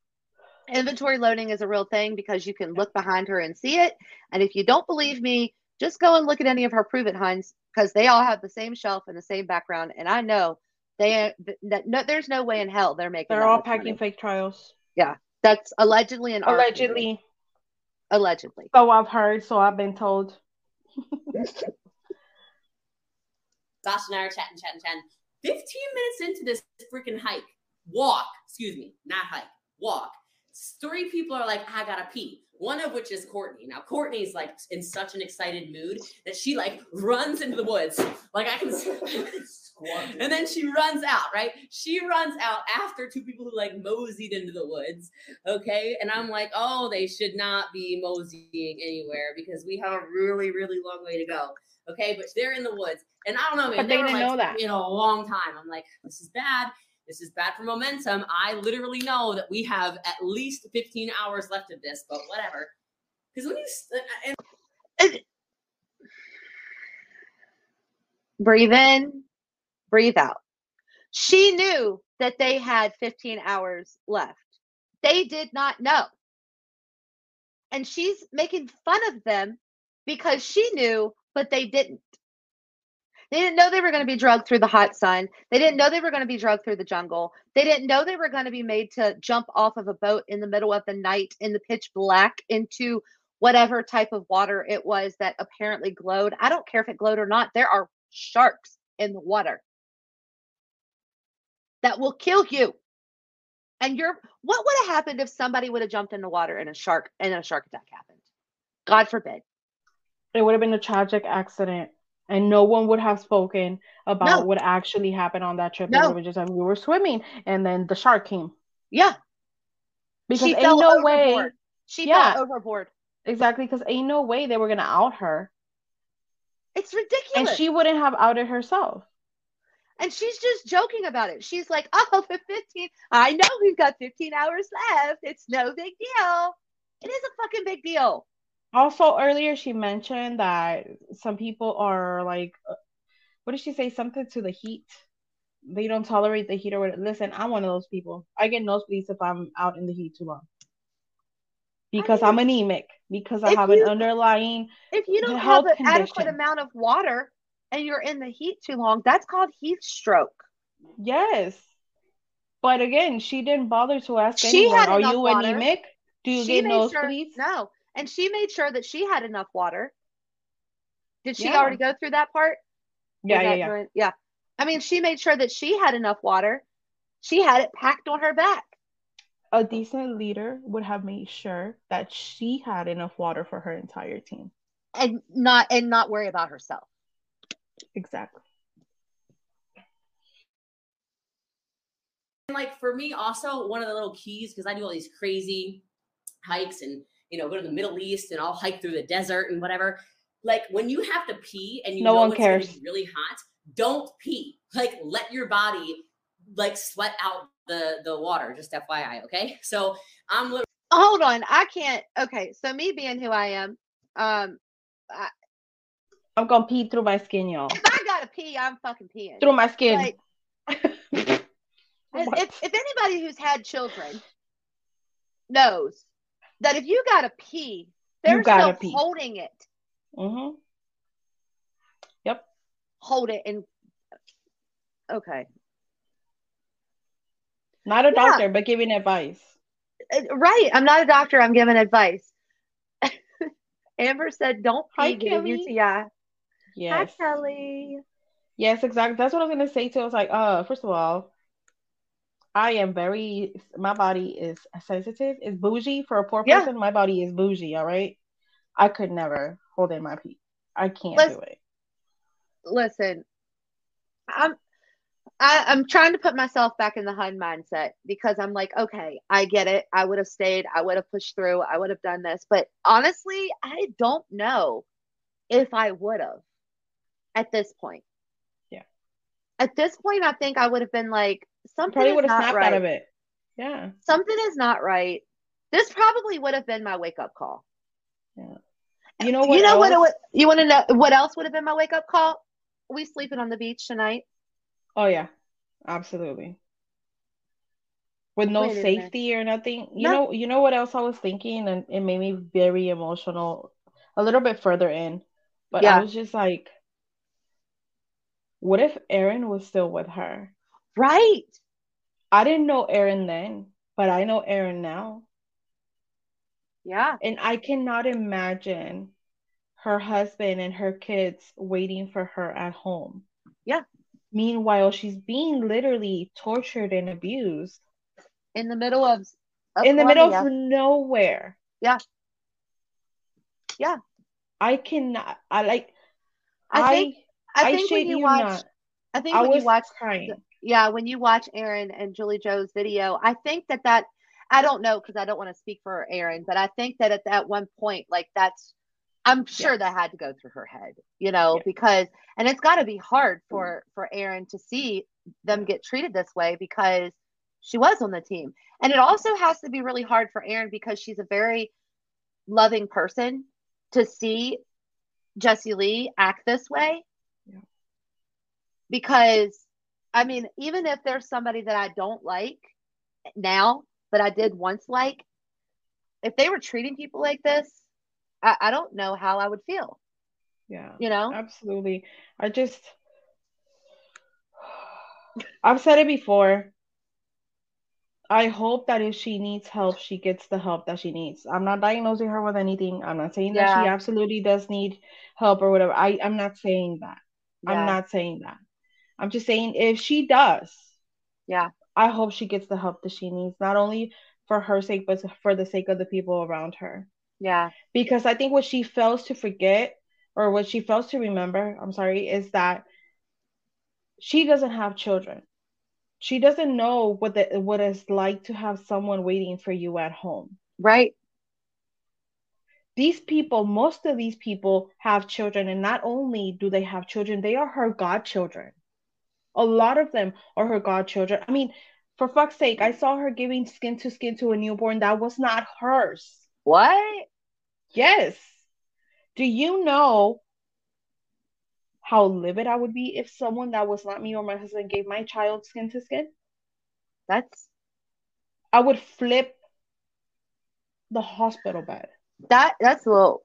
Inventory loading is a real thing because you can look behind her and see it. And if you don't believe me, just go and look at any of her Pruvit hunts because they all have the same shelf and the same background. And I know they that no, there's no way in hell they're making. They're all packing money. Fake trials. Yeah, that's allegedly an allegedly allegedly. So I've heard. So I've been told. Sasha and I are chatting, chatting, chatting. fifteen minutes into this freaking hike, walk, excuse me, not hike, walk, three people are like, I gotta pee. One of which is Courtney. Now, Courtney's like in such an excited mood that she like runs into the woods. Like I can and then she runs out, right? She runs out after two people who like moseyed into the woods, okay? And I'm like, oh, they should not be moseying anywhere because we have a really, really long way to go. Okay, but they're in the woods. And I don't know, man, but they, they didn't like, know that in a long time. I'm like, this is bad. This is bad for momentum. I literally know that we have at least fifteen hours left of this, but whatever. Because when you and- and- breathe in, breathe out. She knew that they had fifteen hours left. They did not know. And she's making fun of them because she knew, but they didn't. They didn't know they were going to be drugged through the hot sun. They didn't know they were going to be drugged through the jungle. They didn't know they were going to be made to jump off of a boat in the middle of the night in the pitch black into whatever type of water it was that apparently glowed. I don't care if it glowed or not. There are sharks in the water that will kill you. And you're, what would have happened if somebody would have jumped in the water and a shark and a shark attack happened? God forbid. It would have been a tragic accident. And no one would have spoken about no. what actually happened on that trip. No. We were just like, we were swimming, and then the shark came. Yeah, because she ain't fell no overboard. way she yeah. fell overboard. Exactly, because ain't no way they were gonna out her. It's ridiculous, and she wouldn't have outed herself. And she's just joking about it. She's like, "Oh, for fifteen, I know we've got fifteen hours left. It's no big deal. It is a fucking big deal." Also, earlier she mentioned that some people are like, what did she say? Something to the heat. They don't tolerate the heat or whatever. Listen, I'm one of those people. I get nosebleeds if I'm out in the heat too long. Because I mean, I'm anemic. Because I have you, an underlying If you don't have an condition. adequate amount of water and you're in the heat too long, that's called heat stroke. Yes. But again, she didn't bother to ask she anyone, had are you water. anemic? Do you she get nosebleeds? Sure, no. And she made sure that she had enough water. Did she yeah. already go through that part? Yeah, yeah, yeah. Going, yeah. I mean, she made sure that she had enough water. She had it packed on her back. A decent leader would have made sure that she had enough water for her entire team. And not and not worry about herself. Exactly. And like for me also, one of the little keys, because I do all these crazy hikes and, you know, go to the Middle East and I'll hike through the desert and whatever. Like when you have to pee and you no know one it's cares. Gonna be really hot, don't pee. Like let your body like sweat out the, the water, just F Y I, okay? So I'm literally- Hold on, I can't, okay, so me being who I am, um, I, I'm gonna pee through my skin, y'all. If I gotta pee, I'm fucking peeing. Through my skin. Like, if, if, if anybody who's had children knows that if you gotta pee, they're gotta still pee. holding it. Mm-hmm. Yep. Hold it and okay. Not a doctor, yeah. but giving advice. Right. I'm not a doctor. I'm giving advice. Amber said, don't pee, get a U T I. Yes. Hi, Kelly. Yes, exactly. That's what I was going to say, too. I was like, uh, first of all, I am very, my body is sensitive. It's bougie. For a poor yeah. person, my body is bougie, all right? I could never hold in my pee. I can't listen, do it. Listen, I'm... I, I'm trying to put myself back in the hun mindset because I'm like, okay, I get it. I would have stayed. I would have pushed through. I would have done this. But honestly, I don't know if I would have at this point. Yeah. At this point, I think I would have been like, something probably would have snapped right. out of it. Yeah. Something is not right. This probably would have been my wake up call. Yeah. You know what? You know what? It would, you want to know what else would have been my wake up call? We sleeping on the beach tonight. Oh, yeah, absolutely. With no Wait safety or nothing. You no. know, you know what else I was thinking? And it made me very emotional a little bit further in. But yeah. I was just like, what if Erin was still with her? Right. I didn't know Erin then, but I know Erin now. Yeah. And I cannot imagine her husband and her kids waiting for her at home. Yeah. Meanwhile, she's being literally tortured and abused in the middle of, of in the Colombia. middle of nowhere. Yeah, yeah. I cannot. I like. I think. I, I think I when you, you watch. Not. I think I when you watch. Crying. Yeah, when you watch Erin and Julie Jo's video, I think that that I don't know because I don't want to speak for Erin, but I think that at that one point, like that's. I'm sure yeah. that had to go through her head, you know, yeah. because, and it's got to be hard for, for Erin to see them get treated this way because she was on the team. And it also has to be really hard for Erin because she's a very loving person to see Jessie Lee act this way. Yeah. Because, I mean, even if there's somebody that I don't like now, but I did once like, if they were treating people like this, I, I don't know how I would feel. Yeah. You know? Absolutely. I just, I've said it before. I hope that if she needs help, she gets the help that she needs. I'm not diagnosing her with anything. I'm not saying yeah. that she absolutely does need help or whatever. I, I'm not saying that. Yeah. I'm not saying that. I'm just saying if she does, yeah, I hope she gets the help that she needs, not only for her sake, but for the sake of the people around her. Yeah, because I think what she fails to forget or what she fails to remember, I'm sorry, is that she doesn't have children. She doesn't know what the, what it's like to have someone waiting for you at home. Right. These people, most of these people have children. And not only do they have children, they are her godchildren. A lot of them are her godchildren. I mean, for fuck's sake, I saw her giving skin to skin to a newborn that was not hers. What? Yes. Do you know how livid I would be if someone that was not me or my husband gave my child skin to skin? That's... I would flip the hospital bed. That That's a little...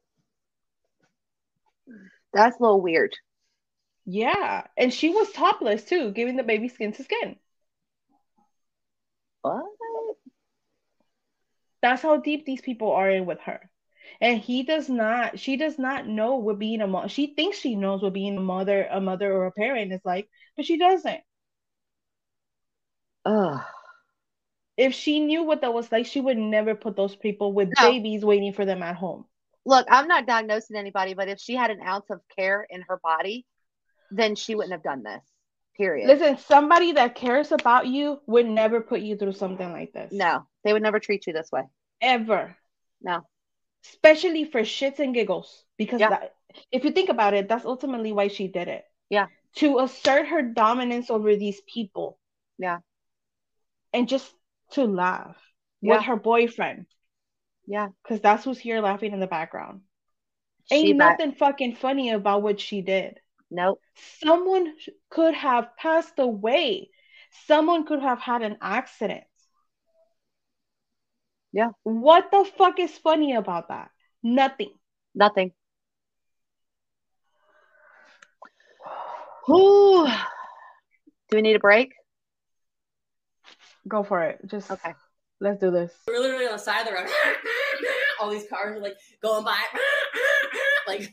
That's a little weird. Yeah. And she was topless, too, giving the baby skin to skin. That's how deep these people are in with her. And he does not, she does not know what being a mom, she thinks she knows what being a mother, a mother or a parent is like, but she doesn't. Ugh. If she knew what that was like, she would never put those people with no. babies waiting for them at home. Look, I'm not diagnosing anybody, but if she had an ounce of care in her body, then she wouldn't have done this, period. Listen, somebody that cares about you would never put you through something like this. No, they would never treat you this way. Ever. No. Especially for shits and giggles. Because yeah. that, if you think about it, that's ultimately why she did it. Yeah. To assert her dominance over these people. Yeah. And just to laugh yeah. with her boyfriend. Yeah. Because that's who's here laughing in the background. Ain't she nothing bet. fucking funny about what she did. Nope. Someone could have passed away. Someone could have had an accident. Yeah. What the fuck is funny about that? Nothing. Nothing. Whew. Do we need a break? Go for it. Just okay. Let's do this. We're literally on the side of the road. All these cars are like going by, like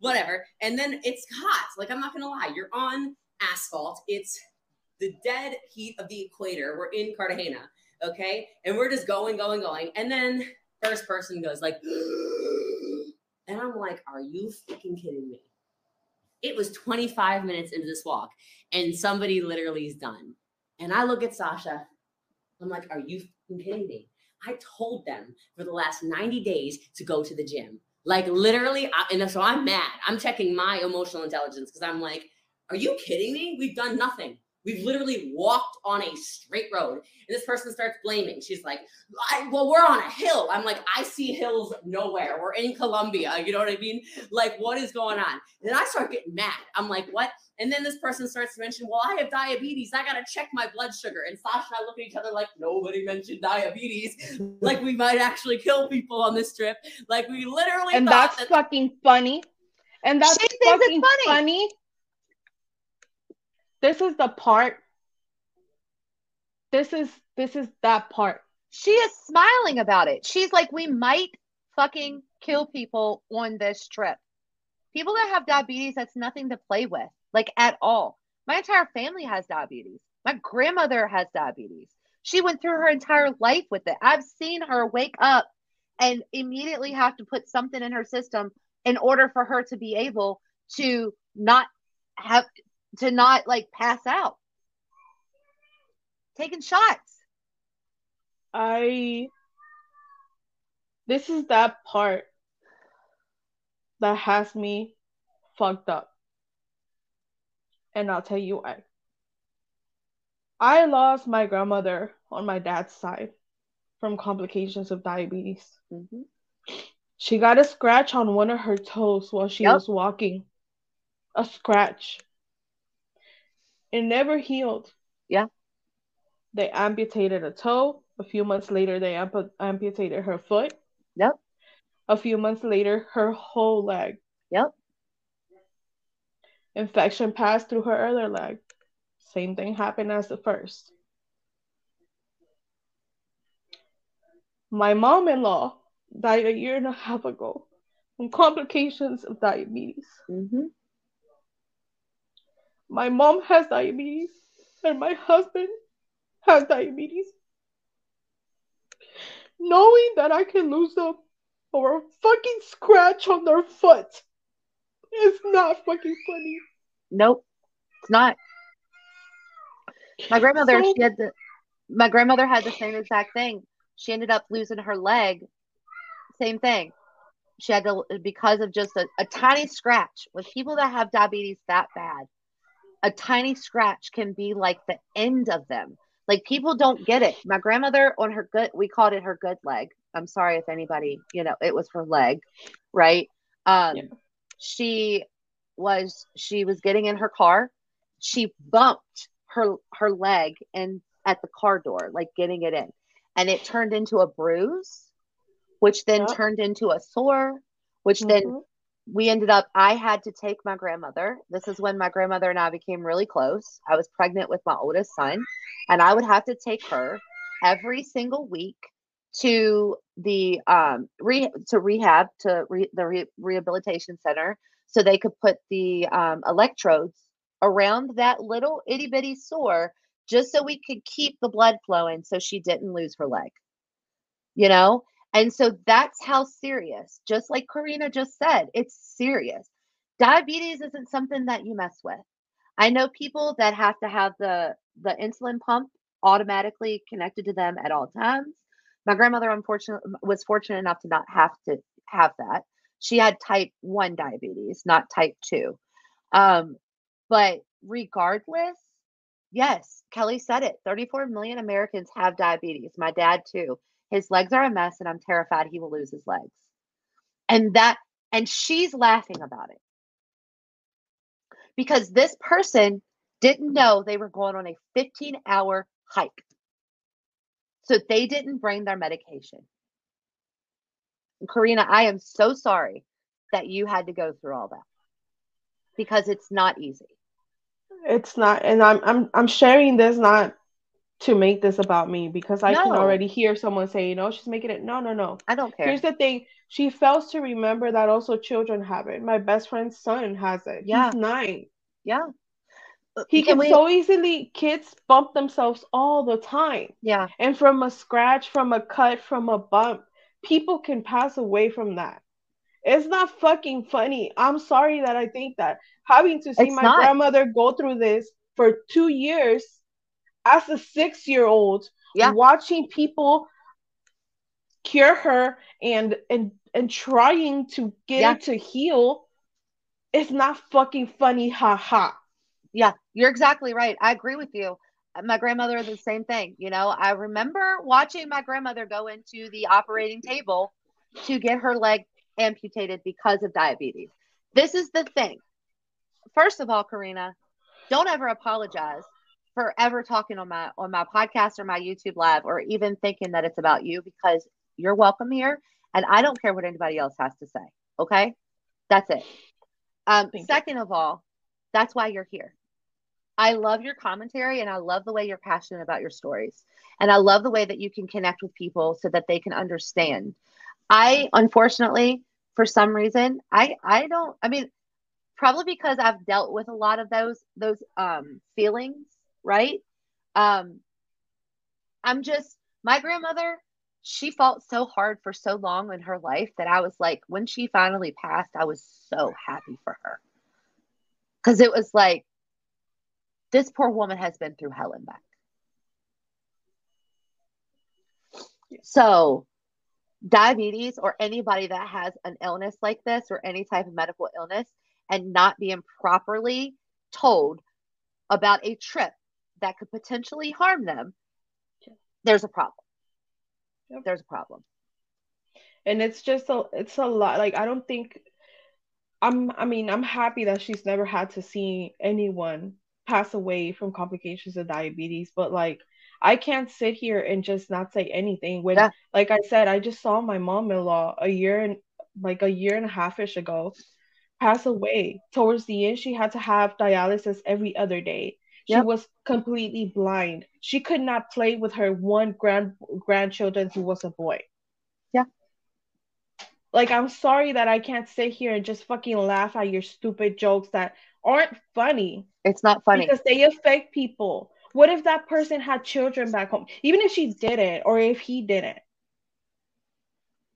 whatever. And then it's hot. Like, I'm not gonna lie, you're on asphalt. It's the dead heat of the equator. We're in Cartagena, okay? And we're just going, going, going. And then first person goes like, and I'm like, are you fucking kidding me? It was twenty-five minutes into this walk, and somebody literally is done. And I look at Sasha. I'm like, are you fucking kidding me? I told them for the last ninety days to go to the gym. Like, literally, I, and so I'm mad. I'm checking my emotional intelligence because I'm like, are you kidding me? We've done nothing. We've literally walked on a straight road. And this person starts blaming. She's like, I, well, we're on a hill. I'm like, I see hills nowhere. We're in Colombia. You know what I mean? Like, what is going on? And then I start getting mad. I'm like, what? And then this person starts to mention, well, I have diabetes. I got to check my blood sugar. And Sasha and I look at each other like, nobody mentioned diabetes. Like, we might actually kill people on this trip. Like, we literally And that's that- fucking funny. And that's she fucking funny. funny. This is the part. This is, this is that part. She is smiling about it. She's like, we might fucking kill people on this trip. People that have diabetes, that's nothing to play with, like, at all. My entire family has diabetes. My grandmother has diabetes. She went through her entire life with it. I've seen her wake up and immediately have to put something in her system in order for her to be able to not have, to not, like, pass out. Taking shots. I, this is that part that has me fucked up. And I'll tell you why. I lost my grandmother on my dad's side from complications of diabetes. Mm-hmm. She got a scratch on one of her toes while she yep. was walking. A scratch. It never healed. Yeah. They amputated a toe. A few months later, they amp- amputated her foot. Yep. A few months later, her whole leg. Yep. Infection passed through her other leg. Same thing happened as the first. My mom-in-law died a year and a half ago from complications of diabetes. Mm-hmm. My mom has diabetes, and my husband has diabetes. Knowing that I can lose them or a fucking scratch on their foot. It's not fucking funny. Nope. It's not. My grandmother, so, she had the, my grandmother had the same exact thing. She ended up losing her leg. Same thing. She had to, because of just a, a tiny scratch. With people that have diabetes that bad, a tiny scratch can be like the end of them. Like, people don't get it. My grandmother on her good, we called it her good leg. I'm sorry if anybody, you know, it was her leg, right? Um, yeah. She was, she was getting in her car. She bumped her, her leg in at the car door, like getting it in. And it turned into a bruise, which then yeah. turned into a sore, which mm-hmm. then we ended up, I had to take my grandmother. This is when my grandmother and I became really close. I was pregnant with my oldest son, and I would have to take her every single week to the um, re to rehab to re the re rehabilitation center, so they could put the um, electrodes around that little itty bitty sore, just so we could keep the blood flowing, so she didn't lose her leg, you know. And so that's how serious. Just like Karina just said, it's serious. Diabetes isn't something that you mess with. I know people that have to have the the insulin pump automatically connected to them at all times. My grandmother, unfortunately, was fortunate enough to not have to have that. She had type one diabetes, not type two. Um, but regardless, yes, Kelly said it. thirty-four million Americans have diabetes. My dad too. His legs are a mess, and I'm terrified he will lose his legs. And that, and she's laughing about it, because this person didn't know they were going on a fifteen hour hike. So they didn't bring their medication. And Karina, I am so sorry that you had to go through all that, because it's not easy. It's not, and I'm I'm I'm sharing this not to make this about me, because I no. can already hear someone say, you know, she's making it. No, no, no. I don't care. Here's the thing. She fails to remember that also children have it. My best friend's son has it. Yeah. He's nine. Yeah. He can, can we... so easily, kids bump themselves all the time. Yeah. And from a scratch, from a cut, from a bump, people can pass away from that. It's not fucking funny. I'm sorry that I think that. Having to see it's my not. grandmother go through this for two years as a six-year-old, yeah. watching people cure her and and and trying to get yeah. it to heal, it's not fucking funny, haha. Yeah, you're exactly right. I agree with you. My grandmother is the same thing. You know, I remember watching my grandmother go into the operating table to get her leg amputated because of diabetes. This is the thing. First of all, Karina, don't ever apologize for ever talking on my on my podcast or my YouTube live, or even thinking that it's about you, because you're welcome here, and I don't care what anybody else has to say. Okay, that's it. Um, second of all, that's why you're here. I love your commentary, and I love the way you're passionate about your stories, and I love the way that you can connect with people so that they can understand. I, unfortunately, for some reason, I I don't. I mean, probably because I've dealt with a lot of those those um, feelings, right? Um, I'm just, my grandmother, she fought so hard for so long in her life that I was like, when she finally passed, I was so happy for her. Because it was like, this poor woman has been through hell and back. So diabetes, or anybody that has an illness like this, or any type of medical illness, and not being properly told about a trip that could potentially harm them, there's a problem. Yep. There's a problem. And it's just a, it's a lot. Like, I don't think, I'm, I mean, I'm happy that she's never had to see anyone pass away from complications of diabetes, but like, I can't sit here and just not say anything when, yeah. like I said, I just saw my mom-in-law a year and like a year and a half-ish ago pass away. Towards the end, she had to have dialysis every other day. She yep. was completely blind. She could not play with her one grand grandchildren who was a boy. Yeah. Like, I'm sorry that I can't sit here and just fucking laugh at your stupid jokes that aren't funny. It's not funny. Because they affect people. What if that person had children back home? Even if she didn't, or if he didn't.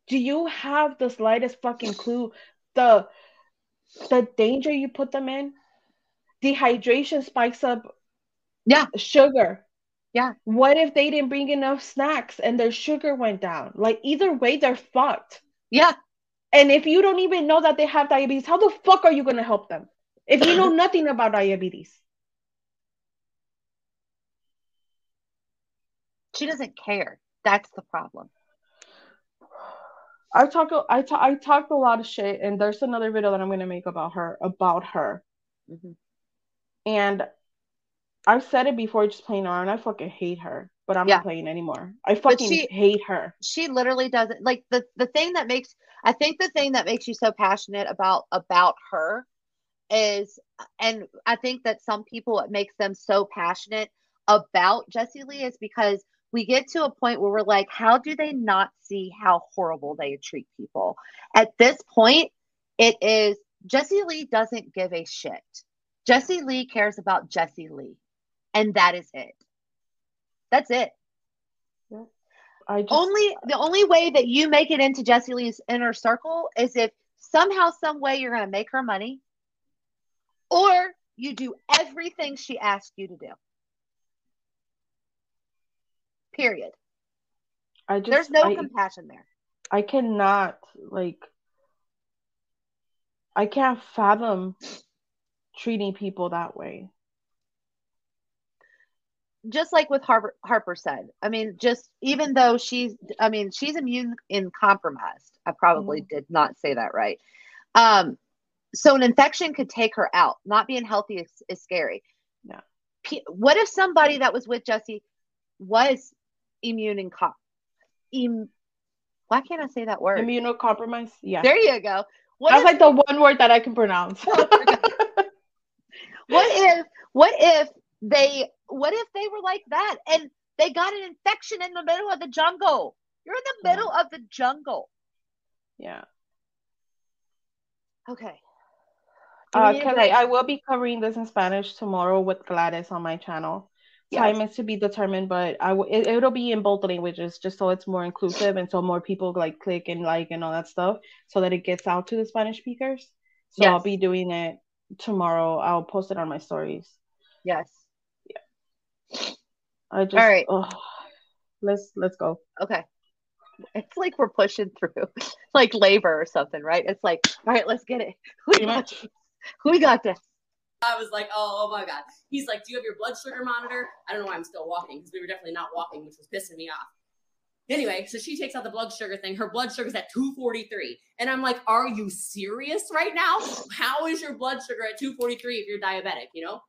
Do you have the slightest fucking clue the the danger you put them in? Dehydration spikes up yeah sugar. Yeah. What if they didn't bring enough snacks and their sugar went down? Like, either way, they're fucked. Yeah. And if you don't even know that they have diabetes, how the fuck are you going to help them if you know nothing about diabetes? She doesn't care. That's the problem. I talk, I talk, I talked a lot of shit, and there's another video that I'm gonna make about her, about her. Mm-hmm. And I've said it before, just playing around. I fucking hate her, but I'm yeah. not playing anymore. I fucking she, hate her. She literally doesn't like the the thing that makes. I think the thing that makes you so passionate about about her is, and I think that some people, it makes them so passionate about Jessie Lee is because we get to a point where we're like, how do they not see how horrible they treat people? At this point, it is Jessie Lee doesn't give a shit. Jessie Lee cares about Jessie Lee. And that is it. That's it. Yeah. I just, only the only way that you make it into Jessie Lee's inner circle is if somehow, some way you're going to make her money, or you do everything she asked you to do. Period. I just, There's no I, compassion there. I cannot, like, I can't fathom treating people that way. Just like with Harper, Harper said, I mean, just even though she's, I mean, she's immune and compromised. I probably mm-hmm. did not say that right. Um, so an infection could take her out. Not being healthy is, is scary. No. P- what if somebody that was with Jessie was immune and com- Im- why can't I say that word? Immunocompromised. Yeah. There you go. What That's if- like the one word that I can pronounce. What if, what if they, what if they were like that and they got an infection in the middle of the jungle? You're in the middle yeah. of the jungle. Yeah. Okay. Uh, I, I will be covering this in Spanish tomorrow with Gladys on my channel. Yes. Time is to be determined, but I w- it, it'll be in both languages just so it's more inclusive and so more people like click and like and all that stuff so that it gets out to the Spanish speakers. So yes. I'll be doing it tomorrow. I'll post it on my stories. Yes. I just, all right. Oh, let's let's go. Okay. It's like we're pushing through, like labor or something, right? It's like, all right, let's get it. We got this. We got this. I was like, oh, oh my God. He's like, do you have your blood sugar monitor? I don't know why I'm still walking because we were definitely not walking, which was pissing me off. Anyway, so she takes out the blood sugar thing. Her blood sugar's at two forty-three. And I'm like, are you serious right now? How is your blood sugar at two forty-three if you're diabetic, you know?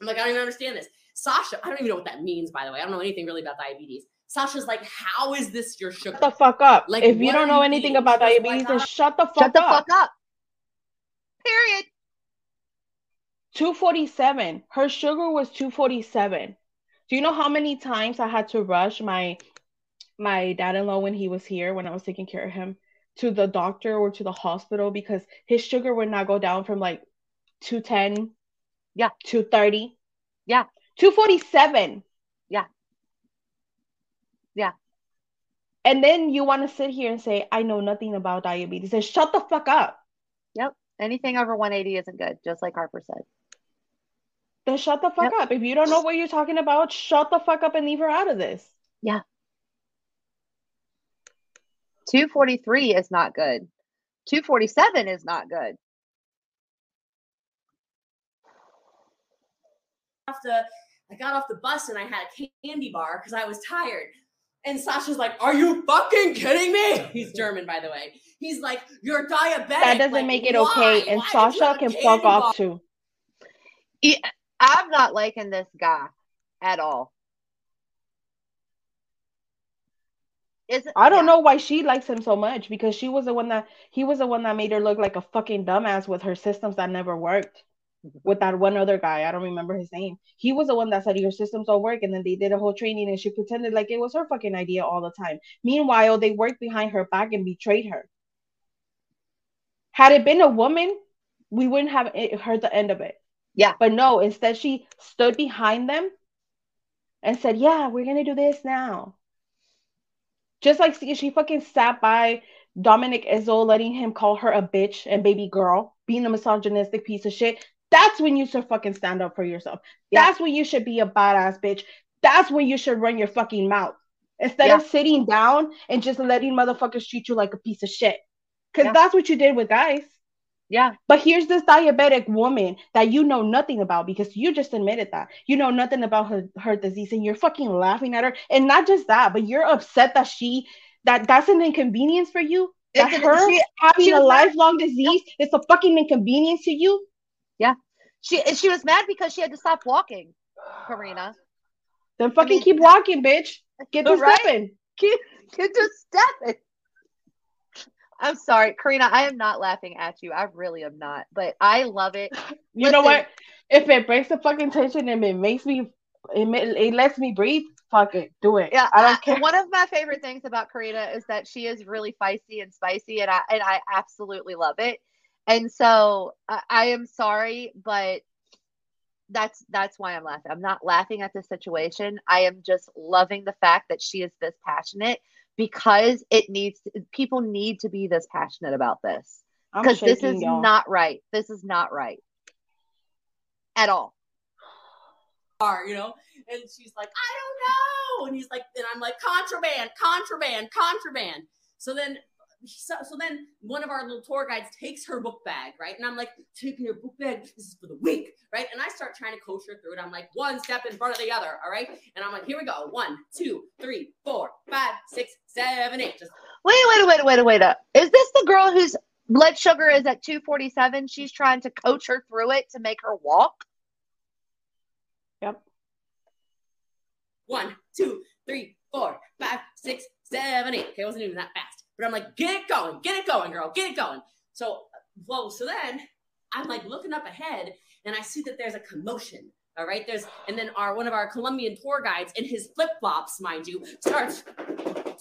I'm like, I don't even understand this. Sasha, I don't even know what that means, by the way. I don't know anything really about diabetes. Sasha's like, how is this your sugar? Shut the fuck up. Like, if you don't know anything mean? about diabetes, like, then shut the fuck shut up. Shut the fuck up. Period. two forty-seven. Her sugar was two forty-seven. Do you know how many times I had to rush my my dad-in-law when he was here, when I was taking care of him, to the doctor or to the hospital because his sugar would not go down from like two ten. Yeah. two thirty. Yeah. two forty-seven. Yeah. Yeah. And then you want to sit here and say, I know nothing about diabetes. And shut the fuck up. Yep. Anything over one eighty isn't good, just like Harper said. Then shut the fuck yep. up. If you don't know what you're talking about, shut the fuck up and leave her out of this. Yeah. two forty-three is not good. two forty-seven is not good. Off the, I got off the bus and I had a candy bar because I was tired. And Sasha's like, are you fucking kidding me? He's German, by the way. He's like, you're diabetic. That doesn't like, make it why? okay. And why Sasha can fuck bar? off too. Yeah, I'm not liking this guy at all. Isn't, I don't yeah. know why she likes him so much because she was the one that he was the one that made her look like a fucking dumbass with her systems that never worked. With that one other guy, I don't remember his name. He was the one that said your systems don't work, and then they did a whole training, and she pretended like it was her fucking idea all the time. Meanwhile, they worked behind her back and betrayed her. Had it been a woman, we wouldn't have heard the end of it. Yeah, but no. Instead, she stood behind them and said, "Yeah, we're gonna do this now." Just like she fucking sat by Dominic Izzo, letting him call her a bitch and baby girl, being a misogynistic piece of shit. That's when you should fucking stand up for yourself. Yeah. That's when you should be a badass bitch. That's when you should run your fucking mouth. Instead yeah. of sitting down and just letting motherfuckers treat you like a piece of shit. Because yeah. that's what you did with guys. Yeah. But here's this diabetic woman that you know nothing about because you just admitted that. You know nothing about her, her disease and you're fucking laughing at her. And not just that, but you're upset that she, that that's an inconvenience for you. That it's her she, having she a lifelong mad. disease is a fucking inconvenience to you. Yeah. She she was mad because she had to stop walking, Karina. Then fucking I mean, keep walking, bitch. Get to right? stepping. Keep, get to stepping. I'm sorry, Karina. I am not laughing at you. I really am not. But I love it. You Listen, know what? If it breaks the fucking tension and it makes me, it, it lets me breathe, fucking do it. Yeah, I don't I, care. One of my favorite things about Karina is that she is really feisty and spicy, and I and I absolutely love it. And so I, I am sorry, but that's that's why I'm laughing. I'm not laughing at the situation. I am just loving the fact that she is this passionate, because it needs to, people need to be this passionate about this, because this is y'all. not right. This is not right at all. Are you know? And she's like, I don't know. And he's like, and I'm like, contraband, contraband, contraband. So then. So, so then one of our little tour guides takes her book bag, right? And I'm like, taking your book bag, this is for the week, right? And I start trying to coach her through it. I'm like, one step in front of the other, all right? And I'm like, here we go. One, two, three, four, five, six, seven, eight. Just wait, wait, wait, wait, wait up. Is this the girl whose blood sugar is at two forty-seven? She's trying to coach her through it to make her walk? Yep. One, two, three, four, five, six, seven, eight. Okay, it wasn't even that fast. But I'm like, get it going, get it going, girl, get it going. So, whoa, so then I'm like looking up ahead and I see that there's a commotion, all right? There's, and then our, one of our Colombian tour guides in his flip-flops, mind you, starts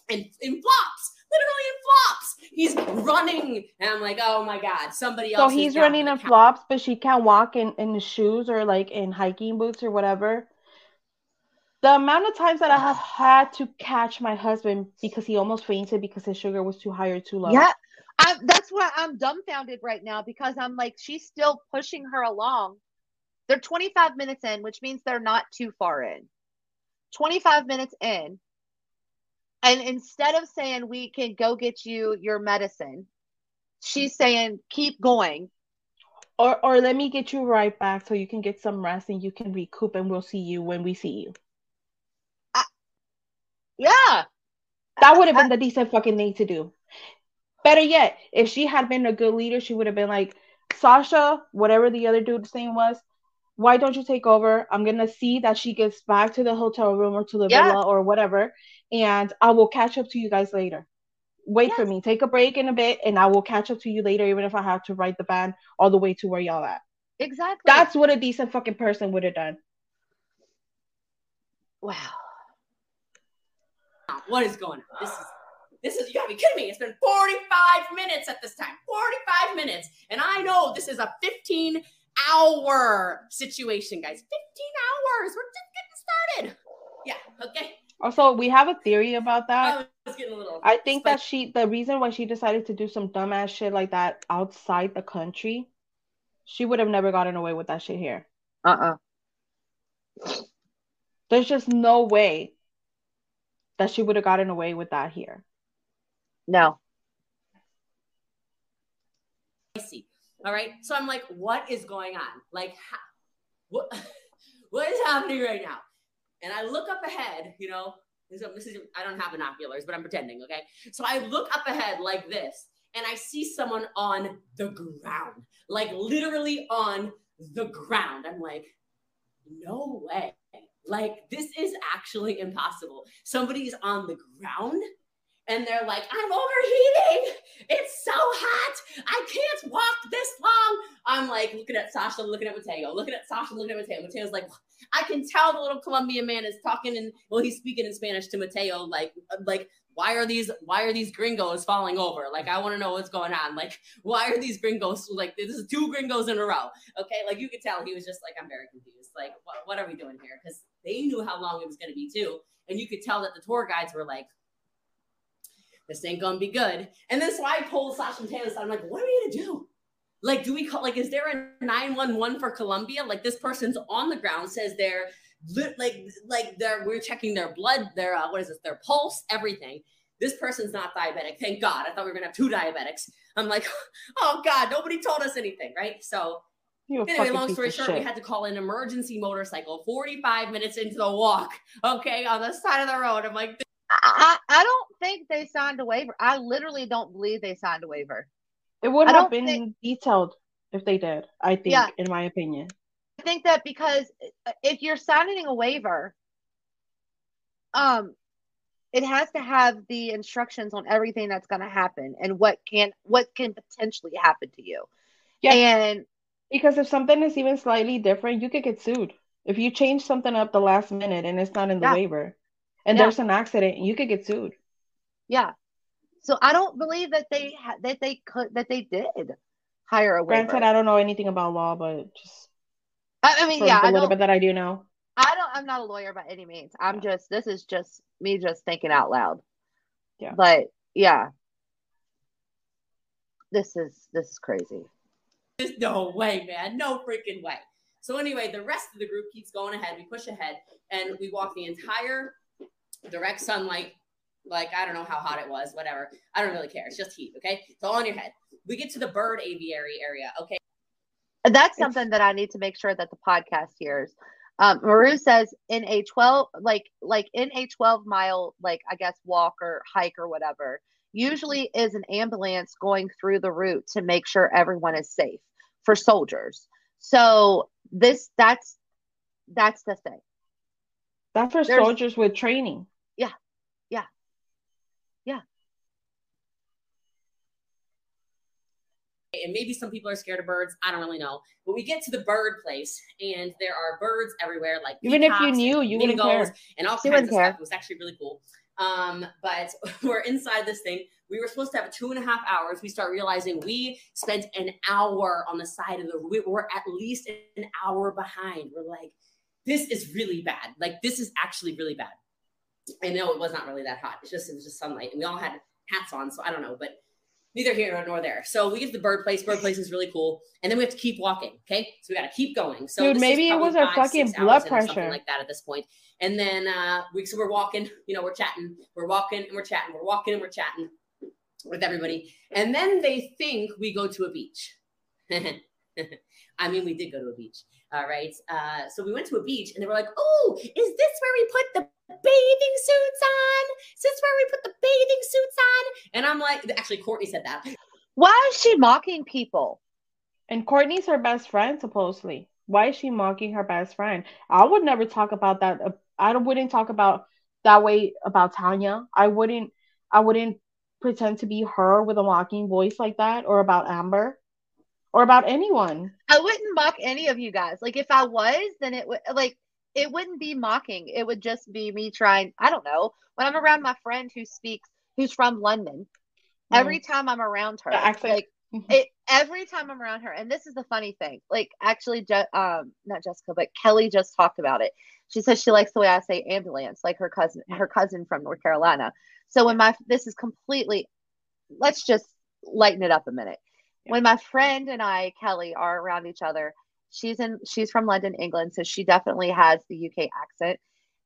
in, in flops, literally in flops. He's running. And I'm like, oh my God, somebody else. So he's running in flops, but she can't walk in, in shoes or like in hiking boots or whatever. The amount of times that I have had to catch my husband because he almost fainted because his sugar was too high or too low. Yeah, I, that's why I'm dumbfounded right now, because I'm like, she's still pushing her along. They're twenty-five minutes in, which means they're not too far in. twenty-five minutes in. And instead of saying, we can go get you your medicine, she's saying, keep going. Or, or let me get you right back so you can get some rest and you can recoup, and we'll see you when we see you. Yeah, that would have been I, the decent fucking thing to do. Better yet, if she had been a good leader, she would have been like, Sasha, whatever the other dude's name was, why don't you take over? I'm going to see that she gets back to the hotel room or to the yeah. villa or whatever, and I will catch up to you guys later. Wait yes. for me. Take a break in a bit, and I will catch up to you later, even if I have to ride the van all the way to where y'all at. Exactly. That's what a decent fucking person would have done. Wow. What is going on? This is, this is, you gotta be kidding me. It's been forty-five minutes at this time, forty-five minutes. And I know this is a fifteen hour situation, guys. fifteen hours. We're just getting started. Yeah. Okay. Also, we have a theory about that. I was getting a little. I think spicy. that she, the reason why she decided to do some dumbass shit like that outside the country, she would have never gotten away with that shit here. Uh-uh. There's just no way that she would have gotten away with that here. No. I see. All right. So I'm like, what is going on? Like, how, what, what is happening right now? And I look up ahead, you know, so this is, I don't have binoculars, but I'm pretending. Okay. So I look up ahead like this, and I see someone on the ground, like literally on the ground. I'm like, no way. Like, this is actually impossible. Somebody's on the ground and they're like, I'm overheating. It's so hot. I can't walk this long. I'm like looking at Sasha, looking at Mateo, looking at Sasha, looking at Mateo. Mateo's like, I can tell the little Colombian man is talking and well, he's speaking in Spanish to Mateo. Like, like, why are these, why are these gringos falling over? Like, I want to know what's going on. Like, why are these gringos? Like, this is two gringos in a row. Okay. Like, you could tell he was just like, I'm very confused. Like, what, what are we doing here? Cause they knew how long it was going to be too. And you could tell that the tour guides were like, this ain't gonna be good. And then so I pulled Sasha and Taylor. I'm like, what are we gonna do? Like, do we call, like, is there a nine one one for Colombia? Like, this person's on the ground, says they're like, like they're, we're checking their blood, their, uh, what is this, their pulse, everything. This person's not diabetic. Thank God. I thought we were gonna have two diabetics. I'm like, oh God, nobody told us anything, right? So You're anyway, long story short, shit. we had to call an emergency motorcycle forty-five minutes into the walk, okay, on the side of the road. I'm like, I, I don't think they signed a waiver. I literally don't believe they signed a waiver. It would have been think, detailed if they did, I think, yeah. in my opinion. I think that because if you're signing a waiver, um, it has to have the instructions on everything that's going to happen and what can what can potentially happen to you. Yeah, and because if something is even slightly different, you could get sued. If you change something up the last minute and it's not in the yeah. waiver. and yeah. there's an accident, you could get sued. Yeah. So I don't believe that they ha- that they could that they did hire a waiver. Granted, I don't know anything about law, but just I, I mean, yeah, a little bit that I do know. I don't. I'm not a lawyer by any means. I'm yeah. just. This is just me just thinking out loud. Yeah. But yeah, this is this is crazy. There's no way, man. No freaking way. So anyway, the rest of the group keeps going ahead. We push ahead, and we walk the entire direct sunlight. Like, I don't know how hot it was, whatever. I don't really care. It's just heat, okay? It's all on your head. We get to the bird aviary area, okay? That's something that I need to make sure that the podcast hears. Um, Maru says in a twelve, like, like in a twelve mile, like, I guess, walk or hike or whatever, usually is an ambulance going through the route to make sure everyone is safe for soldiers. So this, that's, that's the thing. That's for There's, soldiers with training. Yeah. Yeah. And maybe some people are scared of birds. I don't really know. But we get to the bird place, and there are birds everywhere. Like even if you knew, you wouldn't care. And all kinds of stuff. It was actually really cool. Um, but we're inside this thing. We were supposed to have two and a half hours. We start realizing we spent an hour on the side of the road. We were at least an hour behind. We're like, this is really bad. Like, this is actually really bad. And no, it was not really that hot. It's just, it was just sunlight. And we all had hats on. So I don't know, but neither here nor there. So we get to the bird place. Bird place is really cool. And then we have to keep walking. Okay. So we got to keep going. So dude, maybe it was our fucking blood pressure. Something like that at this point. And then uh, we, so we're walking, you know, we're chatting, we're walking and we're chatting, we're walking and we're chatting with everybody. And then they think we go to a beach. I mean, we did go to a beach. All right. Uh, so we went to a beach and they were like, oh, is this where we put the bathing suits on? Is this where we put the bathing suits on? And I'm like, actually, Courtney said that. Why is she mocking people? And Courtney's her best friend, supposedly. Why is she mocking her best friend? I would never talk about that. I wouldn't talk about that way about Tanya. I wouldn't, I wouldn't pretend to be her with a mocking voice like that, or about Amber. Or about anyone. I wouldn't mock any of you guys. Like, if I was, then it would, like, it wouldn't be mocking. It would just be me trying, I don't know. When I'm around my friend who speaks, who's from London, mm. every time I'm around her, actually, like, it, every time I'm around her, and this is the funny thing, like, actually, Je- um, not Jessica, but Kelly just talked about it. She says she likes the way I say ambulance, like her cousin, her cousin from North Carolina. So when my, this is completely, let's just lighten it up a minute. When my friend and I, Kelly, are around each other, she's in. She's from London, England, so she definitely has the U K accent,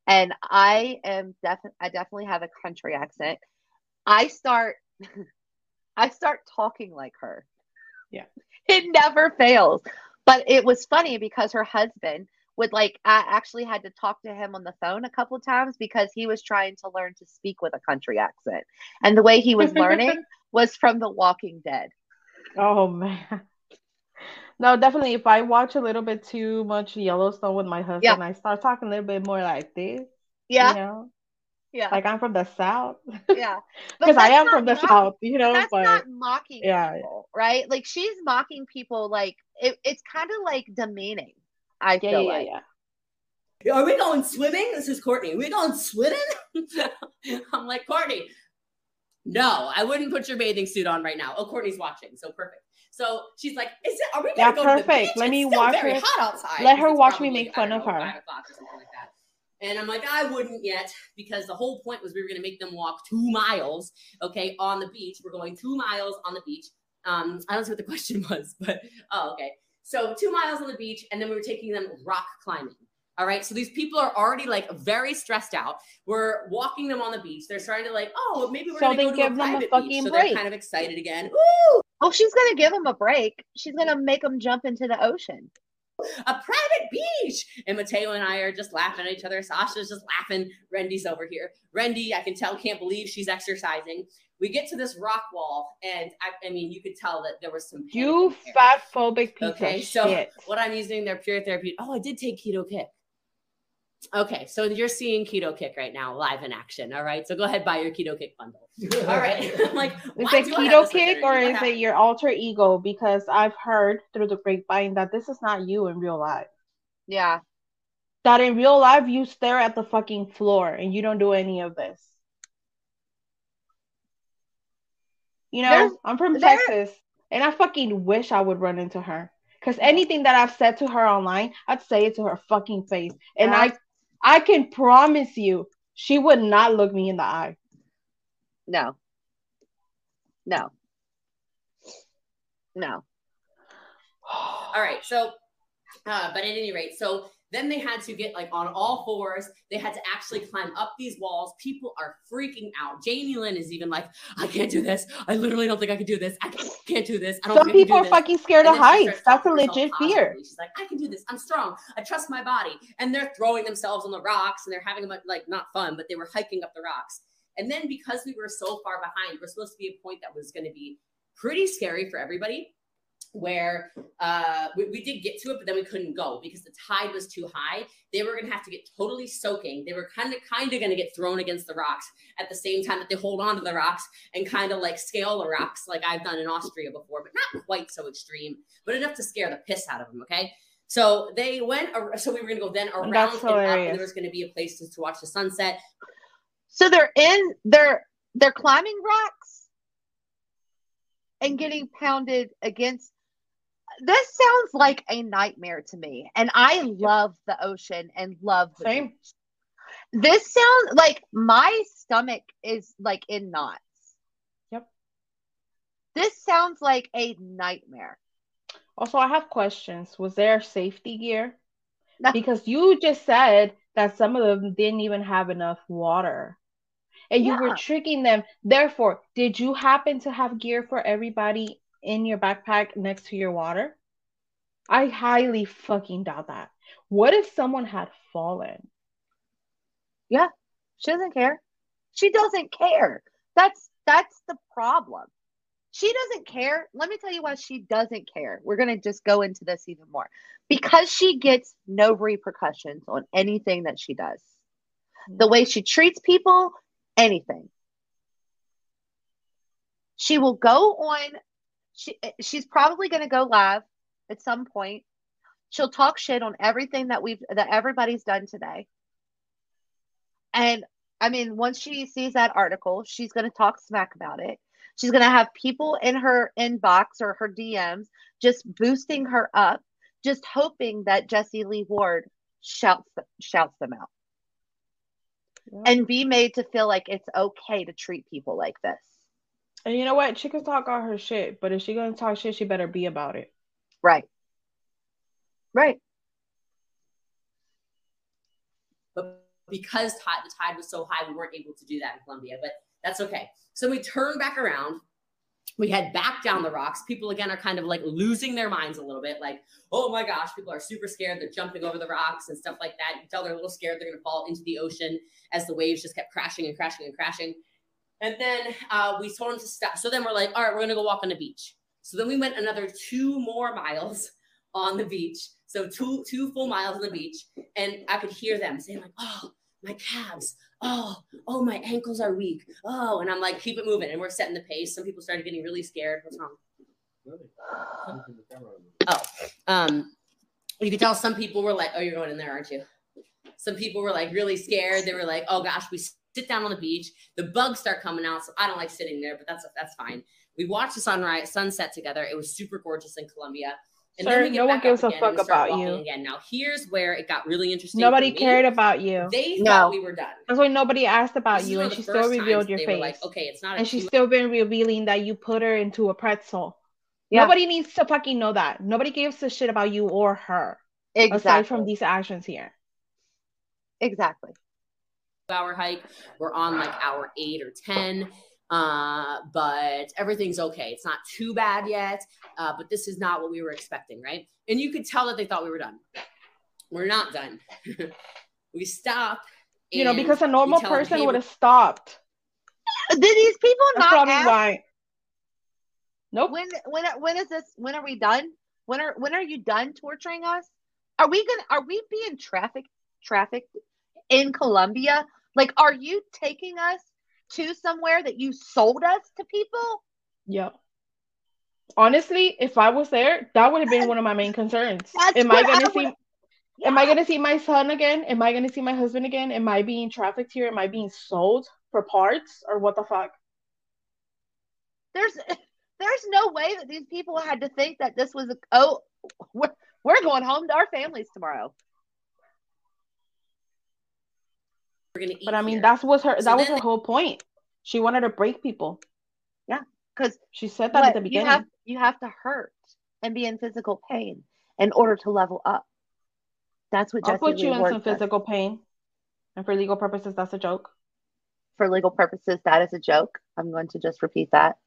and I am definitely. I definitely have a country accent. I start, I start talking like her. Yeah, it never fails. But it was funny because her husband would like. I actually had to talk to him on the phone a couple of times because he was trying to learn to speak with a country accent, and the way he was learning was from The Walking Dead. Oh man. No, definitely. If I watch a little bit too much Yellowstone with my husband, yeah. I start talking a little bit more like this. Yeah. You know? Yeah. Like I'm from the South. Yeah. Because I am from the mocking, South, you know. That's but, not mocking yeah. people, right? Like she's mocking people like it, it's kind of like demeaning. I yeah, feel yeah, like. Yeah. Are we going swimming? This is Courtney. Are we going swimming? I'm like, Courtney. No, I wouldn't put your bathing suit on right now. Oh, Courtney's watching, so perfect. So she's like, "Is it? Are we gonna yeah, go perfect. To the beach? Let it's me watch very her. Hot outside. Let her watch me make fun know, of her. Five o'clock or something like that." And I'm like, I wouldn't yet because the whole point was we were gonna make them walk two miles, okay, on the beach. We're going two miles on the beach. Um, I don't know what the question was, but oh, okay. So two miles on the beach, and then we were taking them rock climbing. All right. So these people are already like very stressed out. We're walking them on the beach. They're starting to like, oh, maybe we're so going to go to a private a beach. So break. They're kind of excited again. Ooh! Oh, she's going to give them a break. She's going to make them jump into the ocean. A private beach. And Mateo and I are just laughing at each other. Sasha's just laughing. Rendy's over here. Rendy, I can tell, can't believe she's exercising. We get to this rock wall. And I, I mean, you could tell that there was some. You fat phobic people. Okay. So shit. What I'm using, their Pure Therapy. Oh, I did take Keto Kick. Okay, so you're seeing Keto Kick right now, live in action. All right, so go ahead, buy your Keto Kick bundle. All right, I'm like, is it Keto Kick or is it your alter ego? Because I've heard through the grapevine that this is not you in real life. Yeah, that in real life you stare at the fucking floor and you don't do any of this. You know, there's, I'm from there. Texas, and I fucking wish I would run into her. Because anything that I've said to her online, I'd say it to her fucking face. And yeah. I I can promise you, she would not look me in the eye. No. No. No. All right. So, uh, but at any rate, so then they had to get like on all fours. They had to actually climb up these walls. People are freaking out. Jamie Lynn is even like, I can't do this. I literally don't think I can do this. I can't do this. I don't Some people do are this. fucking scared of heights. That's a legit fear. She's like, I can do this. I'm strong. I trust my body. And they're throwing themselves on the rocks and they're having like, like not fun, but they were hiking up the rocks. And then because we were so far behind, we're supposed to be a point that was going to be pretty scary for everybody. Where uh we, we did get to it, but then we couldn't go because the tide was too high. They were gonna have to get totally soaking. They were kind of kind of gonna get thrown against the rocks at the same time that they hold on to the rocks and kind of like scale the rocks like I've done in Austria before, but not quite so extreme, but enough to scare the piss out of them. Okay, so they went so we were gonna go then around and up, and there was gonna be a place to, to watch the sunset. So they're in they're they're climbing rocks and getting pounded against. This sounds like a nightmare to me, and I love the ocean and love the Same. beach. This sounds like my stomach is like in knots. Yep. This sounds like a nightmare. Also, I have questions. Was there safety gear? No. Because you just said that some of them didn't even have enough water, and you yeah. were tricking them. Therefore, did you happen to have gear for everybody in your backpack next to your water? I highly fucking doubt that. What if someone had fallen? Yeah, she doesn't care. She doesn't care. That's that's the problem. She doesn't care. Let me tell you why she doesn't care. We're going to just go into this even more. Because she gets no repercussions on anything that she does. The way she treats people, anything. She will go on. She, she's probably going to go live at some point. She'll talk shit on everything that we've that everybody's done today. And I mean, once she sees that article, she's going to talk smack about it. She's going to have people in her inbox or her D Ms just boosting her up, just hoping that Jessie Lee Ward shouts shouts them out. Yeah. And be made to feel like it's okay to treat people like this. And you know what? She can talk all her shit, but if she's going to talk shit, she better be about it. Right. Right. But because t- the tide was so high, we weren't able to do that in Colombia, but that's okay. So we turned back around. We head back down the rocks. People, again, are kind of like losing their minds a little bit. Like, oh my gosh, people are super scared. They're jumping over the rocks and stuff like that. You can tell they're a little scared they're going to fall into the ocean as the waves just kept crashing and crashing and crashing. And then uh, we told him to stop. So then we're like, all right, we're going to go walk on the beach. So then we went another two more miles on the beach. So two two full miles on the beach. And I could hear them saying like, oh, my calves. Oh, oh, my ankles are weak. Oh, and I'm like, keep it moving. And we're setting the pace. Some people started getting really scared. What's wrong? Oh, um, you could tell some people were like, oh, you're going in there, aren't you? Some people were like really scared. They were like, oh, gosh, we sit down on the beach. The bugs start coming out, so I don't like sitting there, but that's that's fine. We watched the sunrise, sunset together. It was super gorgeous in Colombia. And Sir, then we get no one gives a fuck about you. Again. Now, here's where it got really interesting. Nobody cared about you. They no. thought we were done. That's why nobody asked about this you, and she still revealed your face. Like, okay, it's not. And she's still been revealing that you put her into a pretzel. Yeah. Nobody needs to fucking know that. Nobody gives a shit about you or her. Exactly. Aside from these actions here. Exactly. Hour hike, we're on like hour eight or ten, uh but everything's okay. It's not too bad yet, uh but this is not what we were expecting, right? And you could tell that they thought we were done. We're not done. We stopped, you know, because a normal person them, hey, would have stopped. Did these people not probably ask, why nope when when when is this when are we done when are when are you done torturing us? Are we gonna are we being trafficked trafficked in Colombia? Like, are you taking us to somewhere that you sold us to people? Yeah. Honestly, if I was there, that would have been one of my main concerns. That's am I going to see? Am I going to see my son again? Am I going to see my husband again? Am I being trafficked here? Am I being sold for parts or what the fuck? There's there's no way that these people had to think that this was, a, oh, we're, we're going home to our families tomorrow. We're gonna eat but I mean, here. that's what her, so that was her whole point. She wanted to break people. Yeah, because she said that at the beginning. You have, you have to hurt and be in physical pain in order to level up. That's what Jessie I'll put you Lee Ward in some does. Physical pain. And for legal purposes, that's a joke. For legal purposes, that is a joke. I'm going to just repeat that.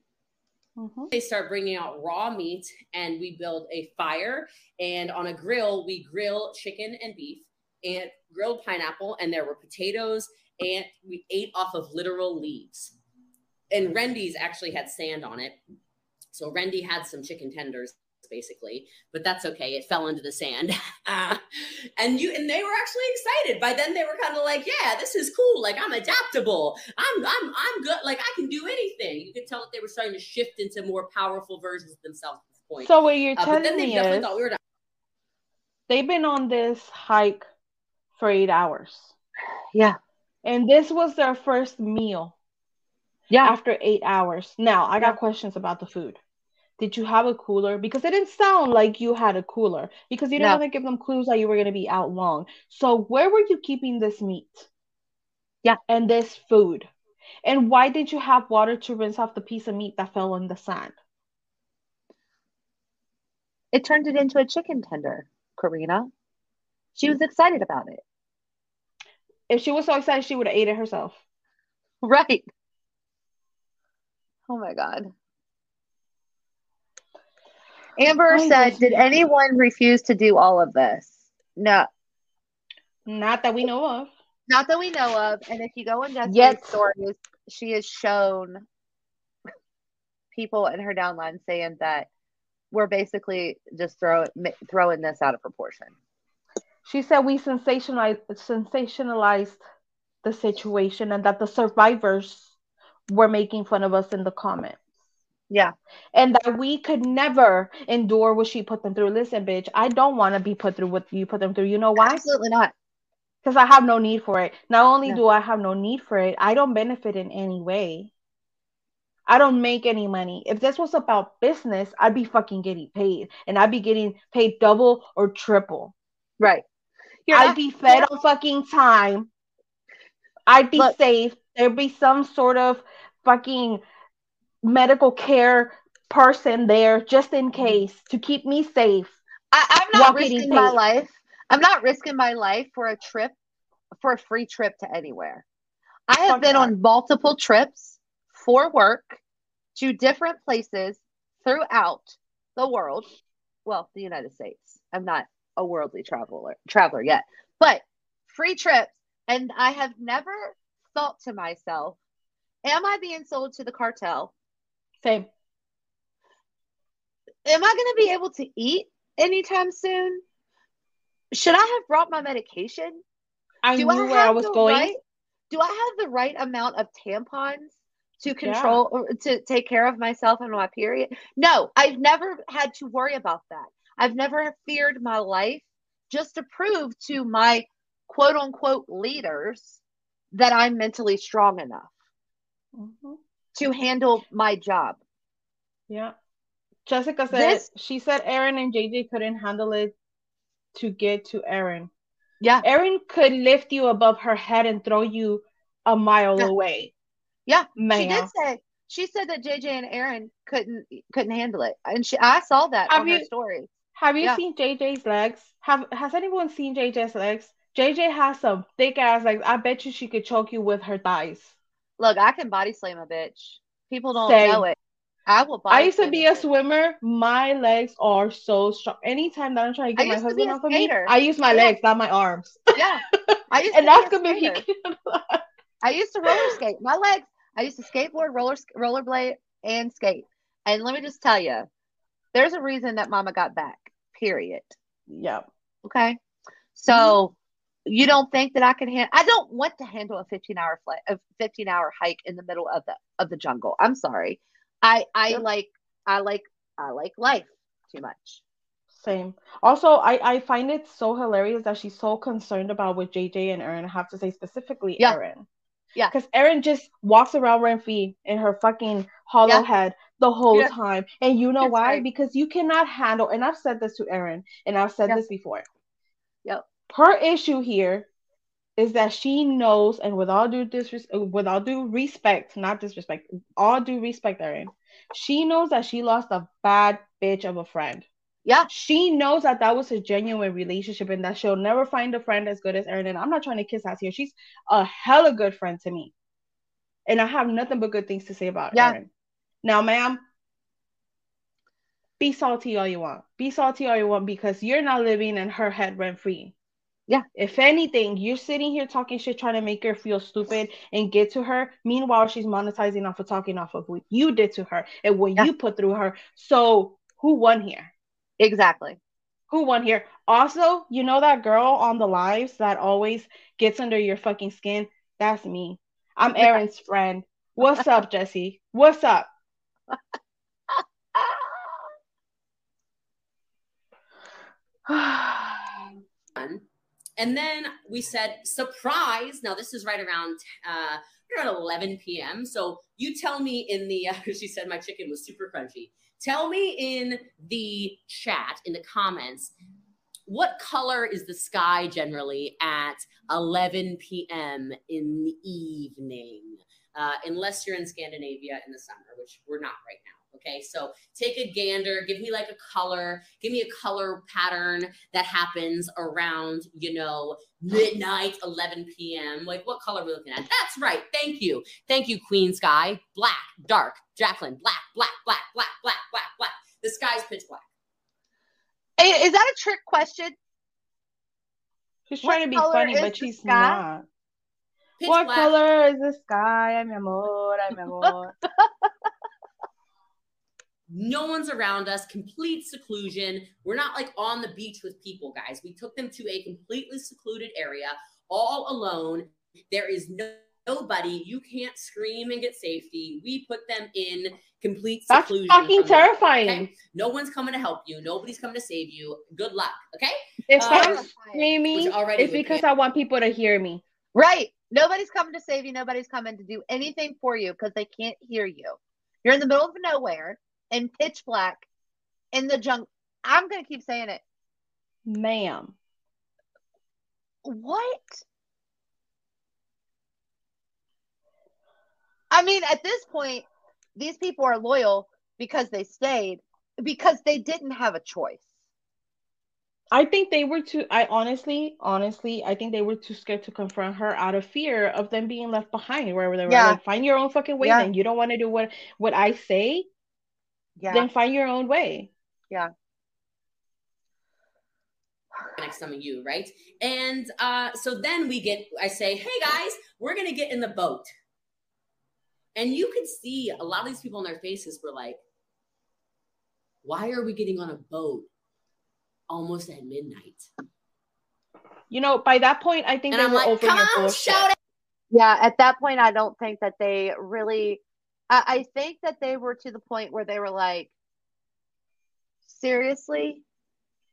Mm-hmm. They start bringing out raw meat and we build a fire. And on a grill, we grill chicken and beef and grilled pineapple. And there were potatoes and we ate off of literal leaves. And Rendy's actually had sand on it. So Rendy had some chicken tenders. Basically, but that's okay. It fell into the sand. Uh, and you and they were actually excited. By then they were kind of like, yeah, this is cool. Like I'm adaptable. I'm I'm I'm good. Like I can do anything. You could tell that they were starting to shift into more powerful versions of themselves at this point. So what you're uh, telling me is we were they've been on this hike for eight hours. Yeah. And this was their first meal. Yeah. After eight hours. Now I got yeah. questions about the food. Did you have a cooler? Because it didn't sound like you had a cooler because you didn't no. want to give them clues that you were going to be out long. So where were you keeping this meat? Yeah. And this food? And why did you have water to rinse off the piece of meat that fell in the sand? It turned it into a chicken tender, Karina. She was excited about it. If she was so excited, she would have ate it herself. Right. Oh my God. Amber oh, said, did anyone refuse to do all of this? No. Not that we know of. Not that we know of. And if you go in Jessie's yes. stories, she has shown people in her downline saying that we're basically just throw, throwing this out of proportion. She said we sensationalized, sensationalized the situation and that the survivors were making fun of us in the comments. Yeah. And that we could never endure what she put them through. Listen, bitch, I don't want to be put through what you put them through. You know why? Absolutely not. Because I have no need for it. Not only no. do I have no need for it, I don't benefit in any way. I don't make any money. If this was about business, I'd be fucking getting paid. And I'd be getting paid double or triple. Right. You're I'd not- be fed yeah. on fucking time. I'd be Look. safe. There'd be some sort of fucking medical care person there just in case to keep me safe. I, I'm not risking my life. I'm not risking my life for a trip, for a free trip to anywhere. I have been on multiple trips for work to different places throughout the world. Well, the United States. I'm not a worldly traveler traveler yet, but free trips. And I have never thought to myself, am I being sold to the cartel? Same. Am I going to be able to eat anytime soon? Should I have brought my medication? I do knew I where I was going. Right, do I have the right amount of tampons to control, yeah. or to take care of myself and my period? No, I've never had to worry about that. I've never feared my life just to prove to my quote unquote leaders that I'm mentally strong enough. Mm-hmm. To handle my job. Yeah. Jessica said this, she said Erin and J J couldn't handle it to get to Erin. Yeah. Erin could lift you above her head and throw you a mile yeah. away. Yeah. Ma'am. She did say she said that J J and Erin couldn't couldn't handle it. And she I saw that have on you, her story. Have you yeah. seen J J's legs? Have has anyone seen J J's legs? J J has some thick ass legs. I bet you she could choke you with her thighs. Look, I can body slam a bitch. People don't Same. know it. I will body I used to be a, a swimmer. My legs are so strong. Anytime that I'm trying to get I my husband off of me, I use my yeah. legs, not my arms. Yeah. I used to and that's going to be ask him if he can. I used to roller skate. My legs, I used to skateboard, roller rollerblade, and skate. And let me just tell you, there's a reason that mama got back, period. Yeah. Okay? So... Mm-hmm. You don't think that I can handle? I don't want to handle a fifteen-hour flight, a fifteen-hour hike in the middle of the of the jungle. I'm sorry, I I yep. like I like I like life too much. Same. Also, I, I find it so hilarious that she's so concerned about with J J and Erin. I have to say specifically yeah. Erin. Yeah. Because Erin just walks around Renfree in her fucking hollow yeah. head the whole yeah. time. And you know That's why? Right. Because you cannot handle, and I've said this to Erin, and I've said yeah. this before. Yep. Her issue here is that she knows, and with all due disrespect, with all due respect, not disrespect, all due respect, Erin, she knows that she lost a bad bitch of a friend. Yeah. She knows that that was a genuine relationship and that she'll never find a friend as good as Erin. And I'm not trying to kiss ass here. She's a hella good friend to me. And I have nothing but good things to say about yeah. Erin. Now, ma'am, be salty all you want. Be salty all you want because you're not living in her head rent-free. Yeah. If anything, you're sitting here talking shit, trying to make her feel stupid and get to her. Meanwhile, she's monetizing off of talking off of what you did to her and what yeah. you put through her. So who won here? Exactly. Who won here? Also, you know that girl on the lives that always gets under your fucking skin? That's me. I'm Erin's friend. What's up, Jessie? What's up? And then we said, surprise. Now, this is right around uh, around eleven p.m. So you tell me in the, uh, she said my chicken was super crunchy. Tell me in the chat, in the comments, what color is the sky generally at eleven p.m. in the evening? Uh, unless you're in Scandinavia in the summer, which we're not right now, okay? So take a gander. Give me like a color. Give me a color pattern that happens around, you know, midnight, eleven p.m. Like, what color are we looking at? That's right. Thank you. Thank you, Queen Sky. Black, dark. Jacqueline, black, black, black, black, black, black, black. The sky's pitch black. Hey, is that a trick question? She's trying to be funny, but she's not. Pitch what black. Color is the sky? Ay, mi amor, ay, mi amor. No one's around us, complete seclusion. We're not like on the beach with people, guys. We took them to a completely secluded area, all alone. There is no nobody. You can't scream and get safety. We put them in complete seclusion. That's fucking terrifying. Okay? No one's coming to help you. Nobody's coming to save you. Good luck. Okay? If I'm um, screaming, it's because I want people to hear me. Right. Nobody's coming to save you. Nobody's coming to do anything for you because they can't hear you. You're in the middle of nowhere and pitch black in the jungle. I'm going to keep saying it. Ma'am. What? I mean, at this point, these people are loyal because they stayed, because they didn't have a choice. I think they were too, I honestly, honestly, I think they were too scared to confront her out of fear of them being left behind wherever they were. Yeah. Like, find your own fucking way. Yeah. Then you don't want to do what, what I say. Yeah. Then find your own way. Yeah. Like some of you, right? And uh, so then we get, I say, hey guys, we're going to get in the boat. And you could see a lot of these people in their faces were like, why are we getting on a boat almost at midnight? You know, by that point, I think and they I'm were like, over your bullshit. Yeah, at that point, I don't think that they really, I, I think that they were to the point where they were like, seriously?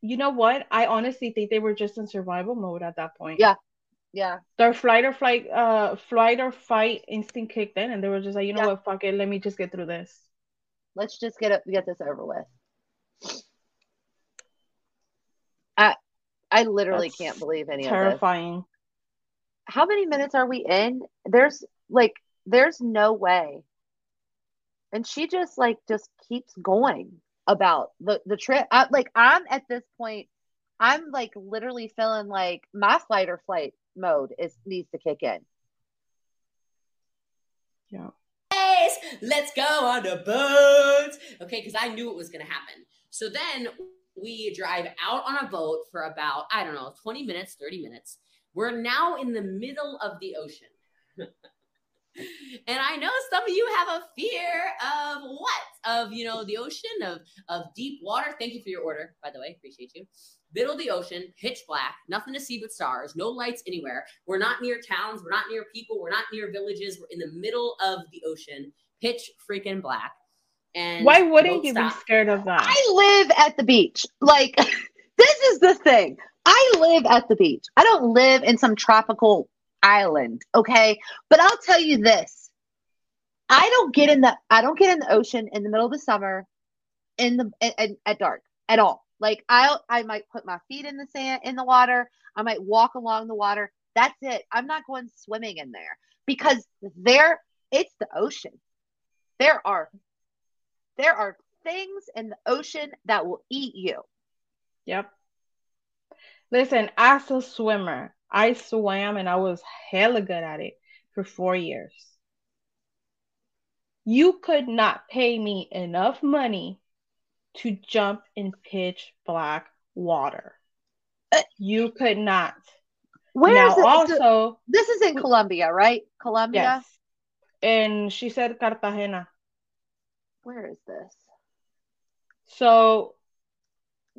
You know what? I honestly think they were just in survival mode at that point. Yeah. Yeah, their flight or flight, uh, flight or fight instinct kicked in, and they were just like, you know yeah. what, fuck it, let me just get through this. Let's just get up, get this over with. I, I literally That's can't believe any terrifying. Of this. How many minutes are we in? There's like, there's no way. And she just like just keeps going about the the trip. I, like I'm at this point, I'm like literally feeling like my flight or flight mode is needs to kick in. Yeah. Let's go on the boat. Okay, because I knew it was going to happen. So then we drive out on a boat for about, I don't know, twenty minutes, thirty minutes. We're now in the middle of the ocean. And I know some of you have a fear of what? Of, you know, the ocean, of, of deep water. Thank you for your order, by the way. Appreciate you. Middle of the ocean, pitch black, nothing to see but stars, no lights anywhere. We're not near towns. We're not near people. We're not near villages. We're in the middle of the ocean, pitch freaking black. And why wouldn't you stop. be scared of that? I live at the beach. Like, this is the thing. I live at the beach. I don't live in some tropical island, okay? But I'll tell you this. I don't get in the I don't get in the ocean in the middle of the summer in the in, in, at dark at all. Like, I I might put my feet in the sand in the water. I might walk along the water. That's it. I'm not going swimming in there because there it's the ocean. There are There are things in the ocean that will eat you. Yep. Listen, as a swimmer, I swam and I was hella good at it for four years. You could not pay me enough money to jump in pitch black water. Uh, you could not. Where now is it? Also, so this is in Colombia, right? Colombia? Yes. And she said Cartagena. Where is this? So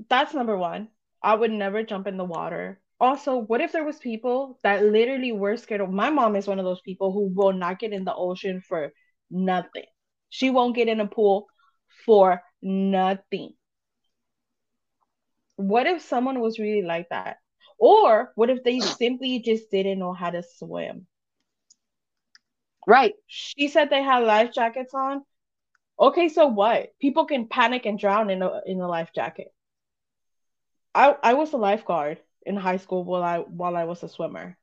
that's number one. I would never jump in the water. Also, what if there was people that literally were scared of? My mom is one of those people who will not get in the ocean for nothing. She won't get in a pool for nothing. What if someone was really like that? Or what if they simply just didn't know how to swim? Right. She said they had life jackets on. Okay, so what? People can panic and drown in a in a life jacket. I I was a lifeguard in high school while I while I was a swimmer.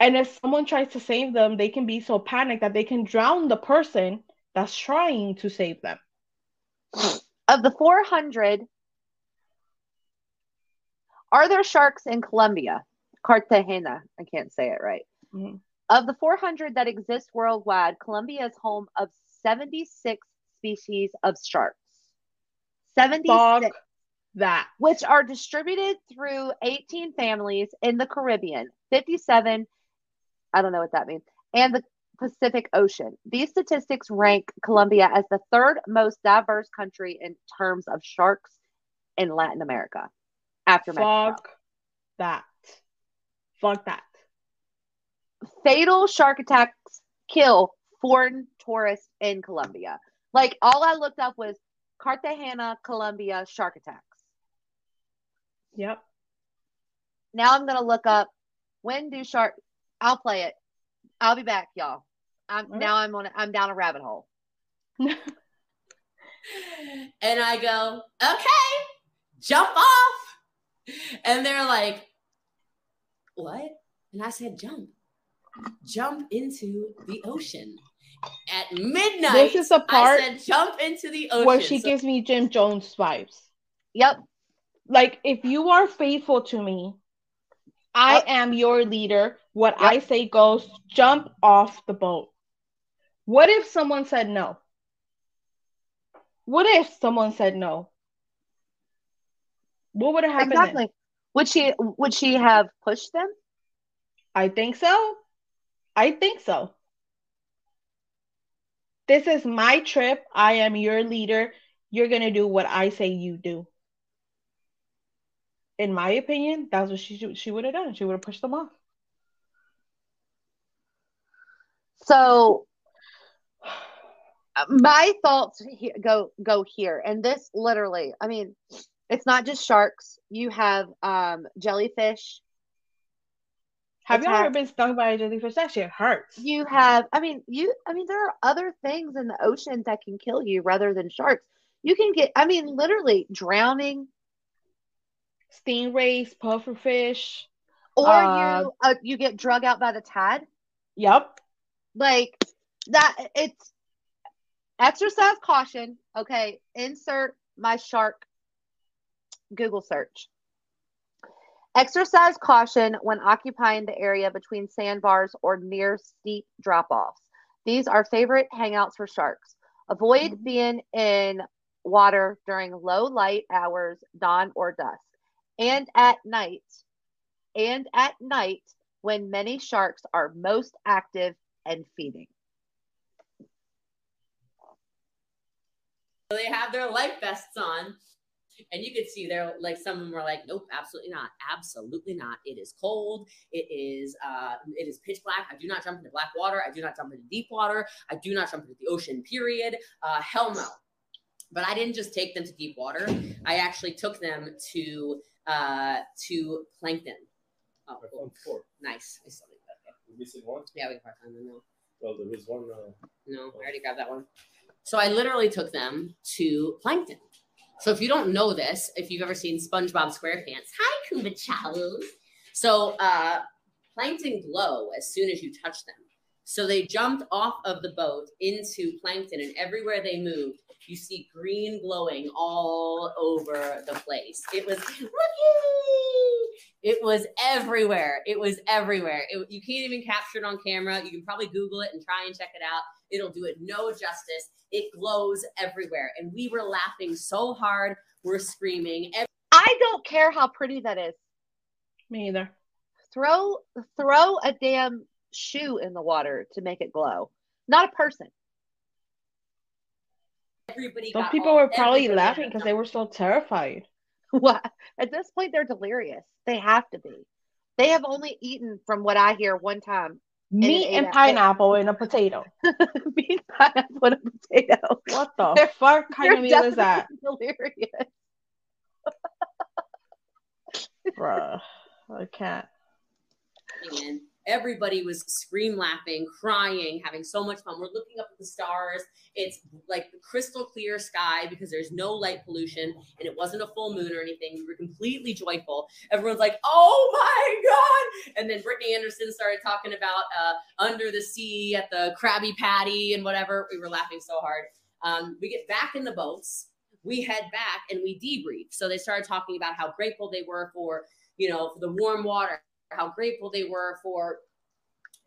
And if someone tries to save them, they can be so panicked that they can drown the person that's trying to save them. Of the four hundred, are there sharks in Colombia? Cartagena. I can't say it right. Mm-hmm. Of the four hundred that exist worldwide, Colombia is home of seventy-six species of sharks. seventy-six. Fuck that. Which are distributed through eighteen families in the Caribbean, fifty-seven, I don't know what that means, and the Pacific Ocean. These statistics rank Colombia as the third most diverse country in terms of sharks in Latin America. After Mexico. Fuck that. Fuck that. Fatal shark attacks kill foreign tourists in Colombia. Like, all I looked up was Cartagena, Colombia, shark attacks. Yep. Now I'm going to look up, when do shark... I'll play it. I'll be back, y'all. I'm, right. Now I'm on. I'm down a rabbit hole. And I go, okay, jump off. And they're like, what? And I said, jump. Jump into the ocean at midnight. This is the part I said, jump into the ocean. Where she so- gives me Jim Jones vibes. Yep. Like, if you are faithful to me, I yep. am your leader. What yep. I say goes. Jump off the boat. What if someone said no? What if someone said no? What would have happened? Exactly. Then? Would she? Would she have pushed them? I think so. I think so. This is my trip. I am your leader. You're going to do what I say you do. In my opinion, that's what she she would have done. She would have pushed them off. So my thoughts he- go go here. And this literally, I mean, it's not just sharks. You have um, jellyfish. Have you ever been stung by a jellyfish? That shit hurts. You have, I mean, you, I mean, there are other things in the ocean that can kill you rather than sharks. You can get, I mean, literally drowning. Stingrays, pufferfish. Or uh, you, uh, you get drug out by the tide. Yep. Like that, it's exercise caution. Okay. Insert my shark Google search. Exercise caution when occupying the area between sandbars or near steep drop-offs. These are favorite hangouts for sharks. Avoid mm-hmm. being in water during low light hours, dawn or dusk, and at night, and at night when many sharks are most active and feeding. They have their life vests on. And you could see there, like, some of them were like, nope, absolutely not. Absolutely not. It is cold. It is, uh, it is pitch black. I do not jump into black water. I do not jump into deep water. I do not jump into the ocean, period. Uh, hell no. But I didn't just take them to deep water. I actually took them to, uh, to plankton. Oh, cool. Four. Nice. I still need that. Okay. We're missing one? Yeah, we can park on them now. Well, there was one. Uh, no, I already grabbed that one. So I literally took them to plankton. So if you don't know this, if you've ever seen SpongeBob SquarePants, hi, Kumbachalos. So uh, plankton glow as soon as you touch them. So they jumped off of the boat into plankton, and everywhere they moved, you see green glowing all over the place. It was, whoopee! It was everywhere. It was everywhere. It, you can't even capture it on camera. You can probably Google it and try and check it out. It'll do it no justice. It glows everywhere. And we were laughing so hard. We're screaming. I don't care how pretty that is. Me either. Throw, throw a damn shoe in the water to make it glow. Not a person. Everybody. Some people were probably laughing because they were so terrified. What? At this point, they're delirious. They have to be. They have only eaten, from what I hear, one time. Meat and, and pineapple and a potato. Meat, pineapple, and a potato. What the they're, fuck kind of meal is that? Delirious. Bruh, I can't. And everybody was scream laughing, crying, having so much fun. We're looking up at the stars. It's like the crystal clear sky because there's no light pollution, and it wasn't a full moon or anything. We were completely joyful. Everyone's like, oh my God. And then Brittany Anderson started talking about uh, under the sea at the Krabby Patty and whatever. We were laughing so hard. Um, we get back in the boats. We head back and we debrief. So they started talking about how grateful they were for, you know, for the warm water, how grateful they were for,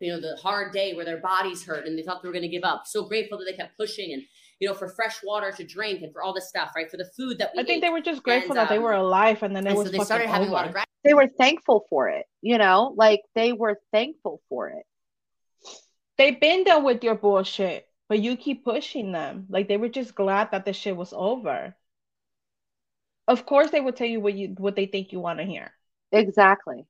you know, the hard day where their bodies hurt and they thought they were going to give up. So grateful that they kept pushing, and, you know, for fresh water to drink and for all this stuff, right? For the food that we I think ate. They were just grateful and, that um, they were alive, and then it and was so they started having over. a lot of gratitude. They were thankful for it, you know, like they were thankful for it. They've been done with your bullshit, but you keep pushing them. Like they were just glad that the shit was over. Of course they would tell you what you what they think you want to hear. Exactly.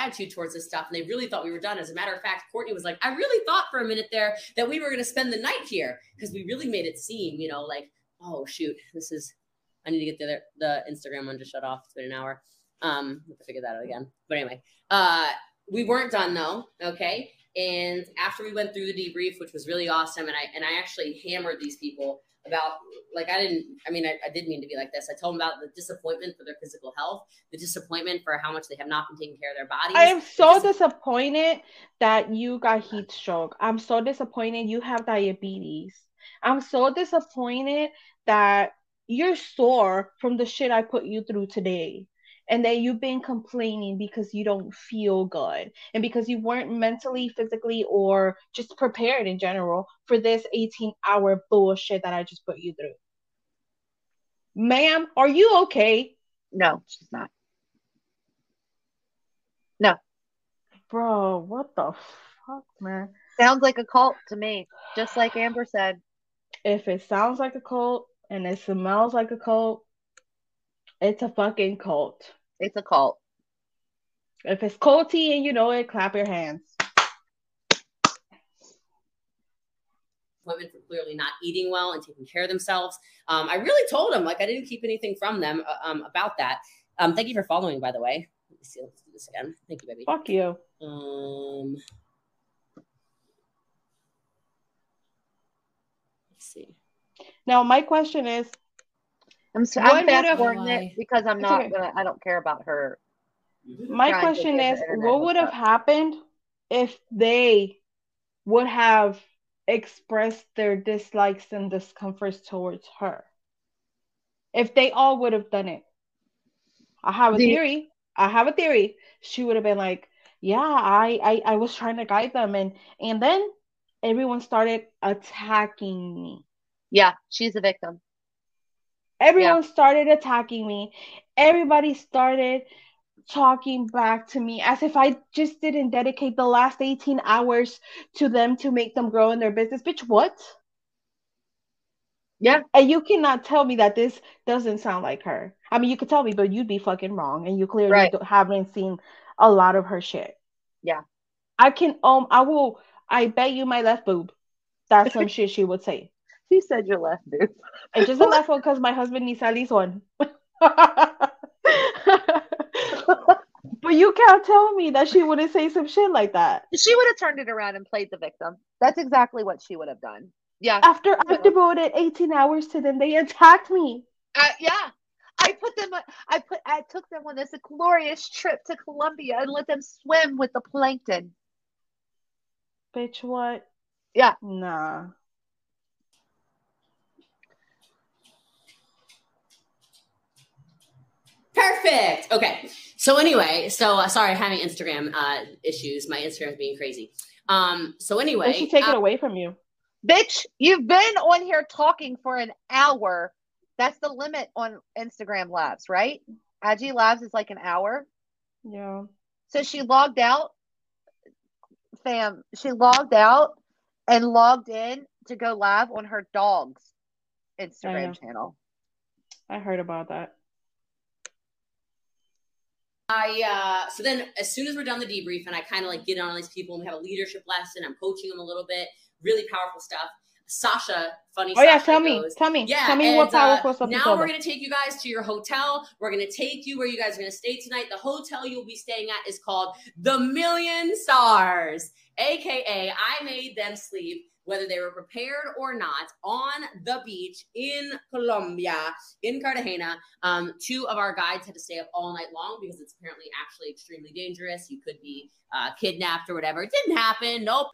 Attitude towards this stuff, and they really thought we were done. As a matter of fact, Courtney was like, I really thought for a minute there that we were going to spend the night here, because we really made it seem, you know, like, oh shoot, this is, I need to get the, the Instagram one to shut off. It's been an hour. Um, I have to figure that out again. But anyway, uh, we weren't done though. Okay. And after we went through the debrief, which was really awesome. And I, and I actually hammered these people about, like, I didn't, I mean, I, I didn't mean to be like this. I told them about the disappointment for their physical health, the disappointment for how much they have not been taking care of their bodies. I am so disappointed that you got heat stroke. I'm so disappointed you have diabetes. I'm so disappointed that you're sore from the shit I put you through today. And that you've been complaining because you don't feel good and because you weren't mentally, physically, or just prepared in general for this eighteen hour bullshit that I just put you through. Ma'am, are you okay? No, she's not. No. Bro, what the fuck, man? Sounds like a cult to me, just like Amber said. If it sounds like a cult and it smells like a cult, it's a fucking cult. It's a cult. If it's culty and you know it, clap your hands. Women for clearly not eating well and taking care of themselves. Um, I really told them, like, I didn't keep anything from them uh, um, about that. Um, thank you for following, by the way. Let me see. Let's do this again. Thank you, baby. Fuck you. Um, let's see. Now, my question is, I'm, so, I'm fast forwarding it because I'm not okay. gonna, I don't care about her. My question is, what would have happened if they would have expressed their dislikes and discomforts towards her? If they all would have done it. I have a theory. I have a theory. She would have been like, yeah, I, I, I was trying to guide them. And, and then everyone started attacking me. Yeah, she's a victim. Everyone yeah. started attacking me. Everybody started talking back to me as if I just didn't dedicate the last eighteen hours to them to make them grow in their business. Bitch, what? Yeah. And you cannot tell me that this doesn't sound like her. I mean, you could tell me, but you'd be fucking wrong. And you clearly right. haven't seen a lot of her shit. Yeah. I can, um, I will, I bet you my left boob. That's some shit she would say. She said your left boob. And just the left one because my husband needs at least one. But you can't tell me that she wouldn't say some shit like that. She would have turned it around and played the victim. That's exactly what she would have done. Yeah. After I devoted eighteen hours to them, they attacked me. Uh, yeah. I put them, I put, I took them on this glorious trip to Colombia and let them swim with the plankton. Bitch, what? Yeah. Nah. Perfect. Okay. So anyway, so uh, sorry, I'm having Instagram uh, issues. My Instagram is being crazy. Um. So anyway. They should take uh, it away from you. Bitch, you've been on here talking for an hour. That's the limit on Instagram Lives, right? I G Lives is like an hour. Yeah. So she logged out. Fam, she logged out and logged in to go live on her dog's Instagram I channel. I heard about that. I, uh, so then as soon as we're done the debrief and I kind of like get on these people and we have a leadership lesson, I'm coaching them a little bit, really powerful stuff. Sasha, funny. Oh Sasha yeah. Tell goes, me, tell me, yeah, tell me and, what powerful uh, stuff. Now we're going to take you guys to your hotel. We're going to take you where you guys are going to stay tonight. The hotel you'll be staying at is called the Million Stars, A K A I made them sleep, whether they were prepared or not, on the beach in Colombia, in Cartagena. Um, two of our guides had to stay up all night long because it's apparently actually extremely dangerous. You could be uh, kidnapped or whatever. It didn't happen. Nope.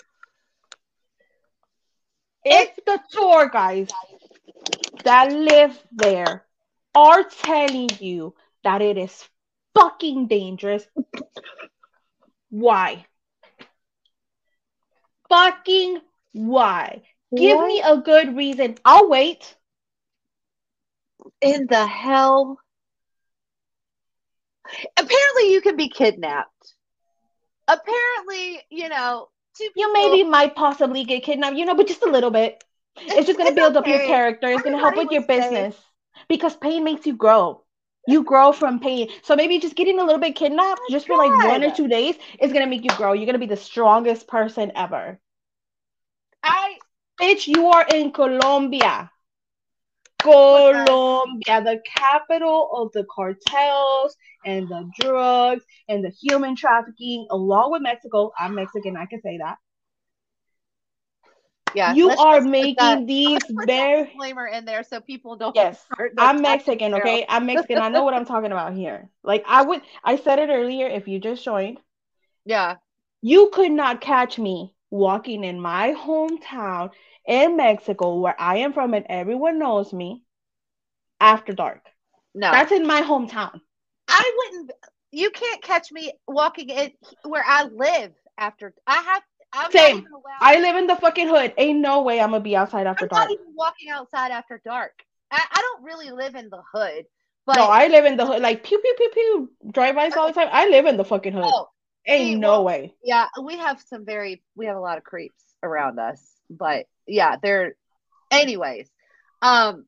If the tour guys that live there are telling you that it is fucking dangerous, why? Fucking why? What? Give me a good reason. I'll wait. In the hell? Apparently you can be kidnapped. Apparently, you know, two people. You maybe might possibly get kidnapped, you know, but just a little bit. It's just going to build okay. up your character. It's going to help with your business safe. Because pain makes you grow. You grow from pain. So maybe just getting a little bit kidnapped oh just God. for like one or two days is going to make you grow. You're going to be the strongest person ever. I, bitch, you are in Colombia. Colombia, the capital of the cartels and the drugs and the human trafficking, along with Mexico. I'm Mexican, I can say that. Yeah, you are making these very disclaimer in there so people don't. Yes, I'm Mexican, okay? I'm Mexican. I know what I'm talking about here. Like I would, I said it earlier. If you just joined, yeah, you could not catch me walking in my hometown in Mexico, where I am from and everyone knows me, after dark. No. That's in my hometown. I wouldn't, you can't catch me walking in where I live after, I have, I'm Same. Not even allowed. I live in the fucking hood. Ain't no way I'm going to be outside after I'm dark. I'm not even walking outside after dark. I, I don't really live in the hood. But no, I live in the hood. Like, pew, pew, pew, pew, drive-bys all the time. I live in the fucking hood. Oh, Ain't see, no well, way. Yeah, we have some very, we have a lot of creeps around us, but yeah, they're anyways. Um,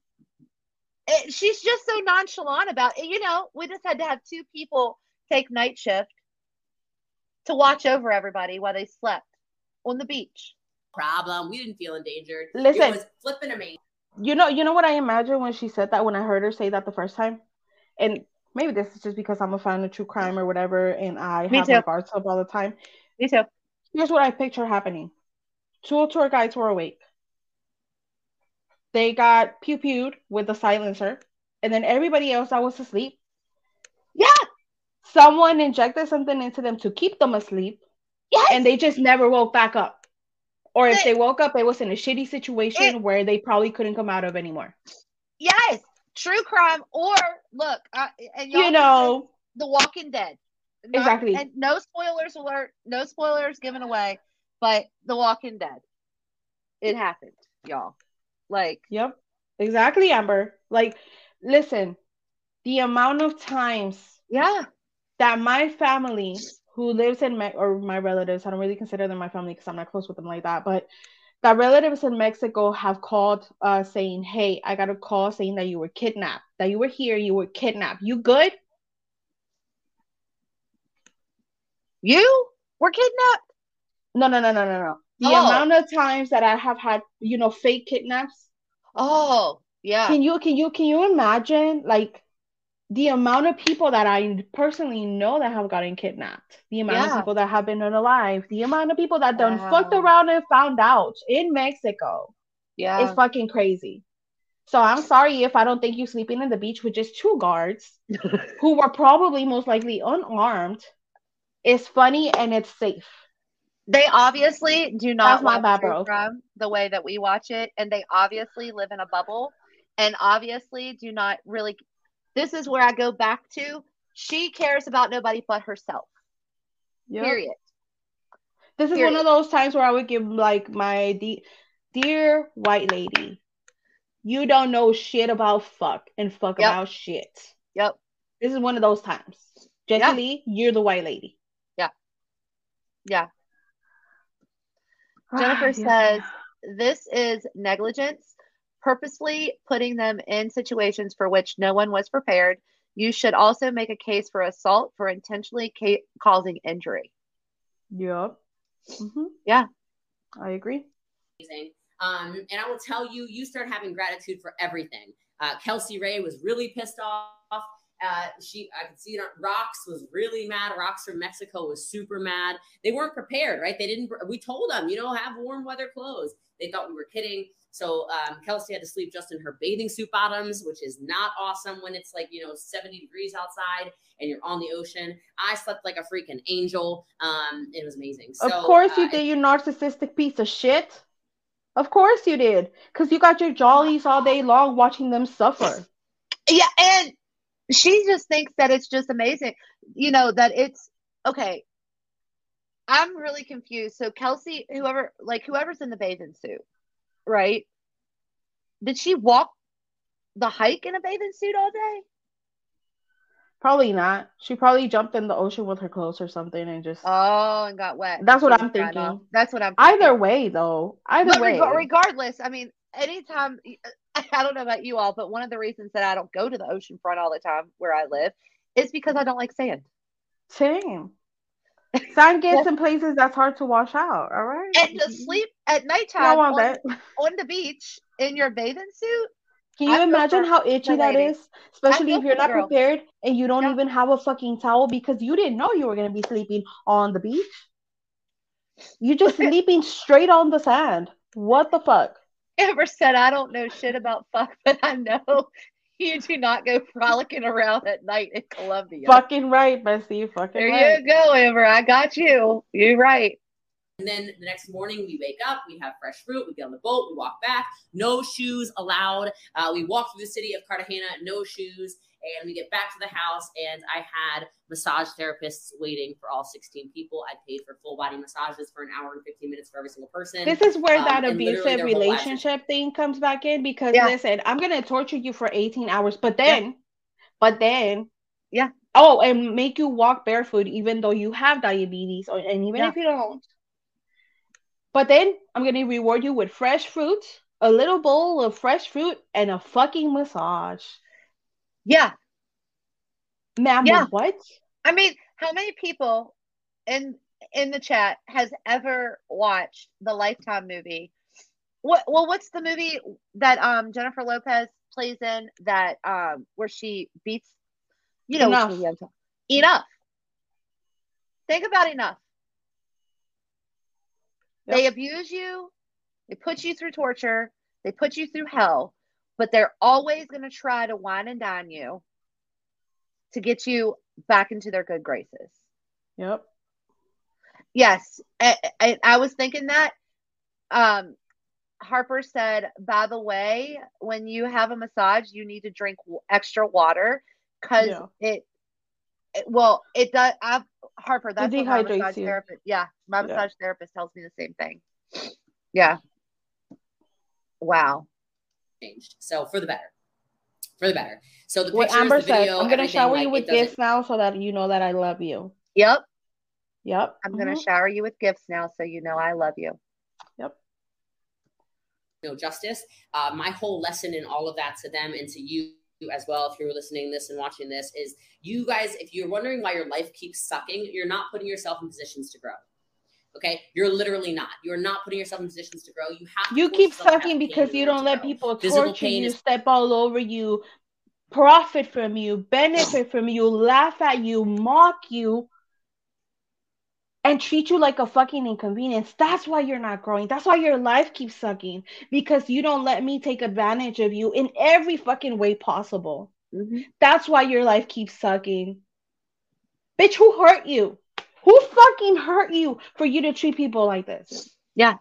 it, she's just so nonchalant about it. You know, we just had to have two people take night shift to watch over everybody while they slept on the beach. Problem. We didn't feel endangered. Listen, it was flipping amazing. You know, you know what I imagine when she said that, when I heard her say that the first time, and maybe this is just because I'm a fan of true crime or whatever, and I Me have too. my guards up all the time. Me too. Here's what I picture happening. Two tour guides were awake. They got pew-pewed with the silencer. And then everybody else that was asleep. Yeah. Someone injected something into them to keep them asleep. Yes. And they just never woke back up. Or if they, they woke up, it was in a shitty situation it, where they probably couldn't come out of anymore. Yes. True crime. Or, look. Uh, and y'all you know. The Walking Dead. Not, exactly. And no spoilers alert. No spoilers given away. But The Walking Dead, it happened, y'all. Like, yep, exactly, Amber. Like, listen, the amount of times, yeah, that my family who lives in me- or my relatives, I don't really consider them my family because I'm not close with them like that. But that relatives in Mexico have called uh, saying, hey, I got a call saying that you were kidnapped, that you were here, you were kidnapped. You good? You were kidnapped? No, no, no, no, no, no. The oh. amount of times that I have had, you know, fake kidnaps. Oh, yeah. Can you, can you, can you imagine, like, the amount of people that I personally know that have gotten kidnapped, the amount yeah. of people that have been alive, the amount of people that done wow. fucked around and found out in Mexico. Yeah. It's fucking crazy. So I'm sorry if I don't think you sleeping in the beach with just two guards who were probably most likely unarmed. It's funny and it's safe. They obviously do not watch my bad, from the way that we watch it. And they obviously live in a bubble and obviously do not really... This is where I go back to, she cares about nobody but herself. Yep. Period. This is Period. One of those times where I would give, like, my de- dear white lady, you don't know shit about fuck and fuck yep. about shit. Yep. This is one of those times. Jessie yep. Lee, you're the white lady. Yeah. Yeah. Jennifer yeah. says, this is negligence. Purposely putting them in situations for which no one was prepared. You should also make a case for assault for intentionally ca- causing injury. Yep. Mm-hmm. Yeah. I agree. Amazing. Um, and I will tell you, you start having gratitude for everything. Uh, Kelsey Ray was really pissed off. Uh, she, I could see it on, Rox was really mad. Rox from Mexico was super mad. They weren't prepared, right? They didn't, we told them, you know, have warm weather clothes. They thought we were kidding. So um, Kelsey had to sleep just in her bathing suit bottoms, which is not awesome when it's like, you know, seventy degrees outside and you're on the ocean. I slept like a freaking angel. Um, it was amazing. So, of course you uh, did, you narcissistic piece of shit. Of course you did. Because you got your jollies all day long watching them suffer. Yeah, and she just thinks that it's just amazing. You know, that it's, okay, I'm really confused. So Kelsey, whoever, like whoever's in the bathing suit. Right? Did she walk the hike in a bathing suit all day? Probably not. She probably jumped in the ocean with her clothes or something and just oh, and got wet. That's what I'm thinking. That's what I'm thinking. Either way, though. Either but way. Reg- regardless, I mean, anytime, I don't know about you all, but one of the reasons that I don't go to the ocean front all the time where I live is because I don't like sand. Same. Sun gets in places that's hard to wash out, all right? And to sleep at nighttime on, on the beach in your bathing suit. Can you I imagine how itchy that is? Especially if you're not girl. prepared and you don't yeah. even have a fucking towel because you didn't know you were going to be sleeping on the beach. You're just sleeping straight on the sand. What the fuck? Ever said I don't know shit about fuck, but I know you do not go frolicking around at night in Colombia. Fucking right, Bessie. Fucking there right. There you go, Amber. I got you. You're right. And then the next morning, we wake up. We have fresh fruit. We get on the boat. We walk back. No shoes allowed. Uh, we walk through the city of Cartagena. No shoes. And we get back to the house. And I had massage therapists waiting for all sixteen people. I paid for full body massages for an hour and fifteen minutes for every single person. This is where um, that abusive relationship thing comes back in. Because yeah. listen, I'm going to torture you for eighteen hours. But then, yeah. but then, yeah. Oh, and make you walk barefoot even though you have diabetes. Or, and even yeah. if you don't. But then I'm going to reward you with fresh fruit, a little bowl of fresh fruit, and a fucking massage. Yeah. Ma'am, yeah. what? I mean, how many people in in the chat has ever watched the Lifetime movie? What? Well, what's the movie that um, Jennifer Lopez plays in that um, where she beats, you know, Enough. Which movie I'm talking about? Enough. Think about Enough. They yep. abuse you, they put you through torture, they put you through hell, but they're always going to try to wine and dine you to get you back into their good graces. Yep. Yes. I, I, I was thinking that. Um, Harper said, by the way, when you have a massage, you need to drink extra water because yeah. it, it, well, it does. I've, Harper, that's what my massage you. therapist. Yeah, my yeah. massage therapist tells me the same thing. Yeah. Wow. Changed. So for the better, for the better. So the pictures, Amber the video, says, I'm gonna shower like, you with gifts now, so that you know that I love you. Yep. Yep. I'm mm-hmm. gonna shower you with gifts now, so you know I love you. Yep. no justice. Uh, my whole lesson in all of that to them and to you as well, if you're listening this and watching this, is you guys, if you're wondering why your life keeps sucking, you're not putting yourself in positions to grow. Okay, you're literally not. You're not putting yourself in positions to grow. You have. You to keep sucking because you don't let people torture you, step all over you, profit from you, benefit from you, laugh at you, mock you, and treat you like a fucking inconvenience. That's why you're not growing. That's why your life keeps sucking, because you don't let me take advantage of you in every fucking way possible. Mm-hmm. That's why your life keeps sucking. Bitch, who hurt you? Who fucking hurt you for you to treat people like this? Yeah.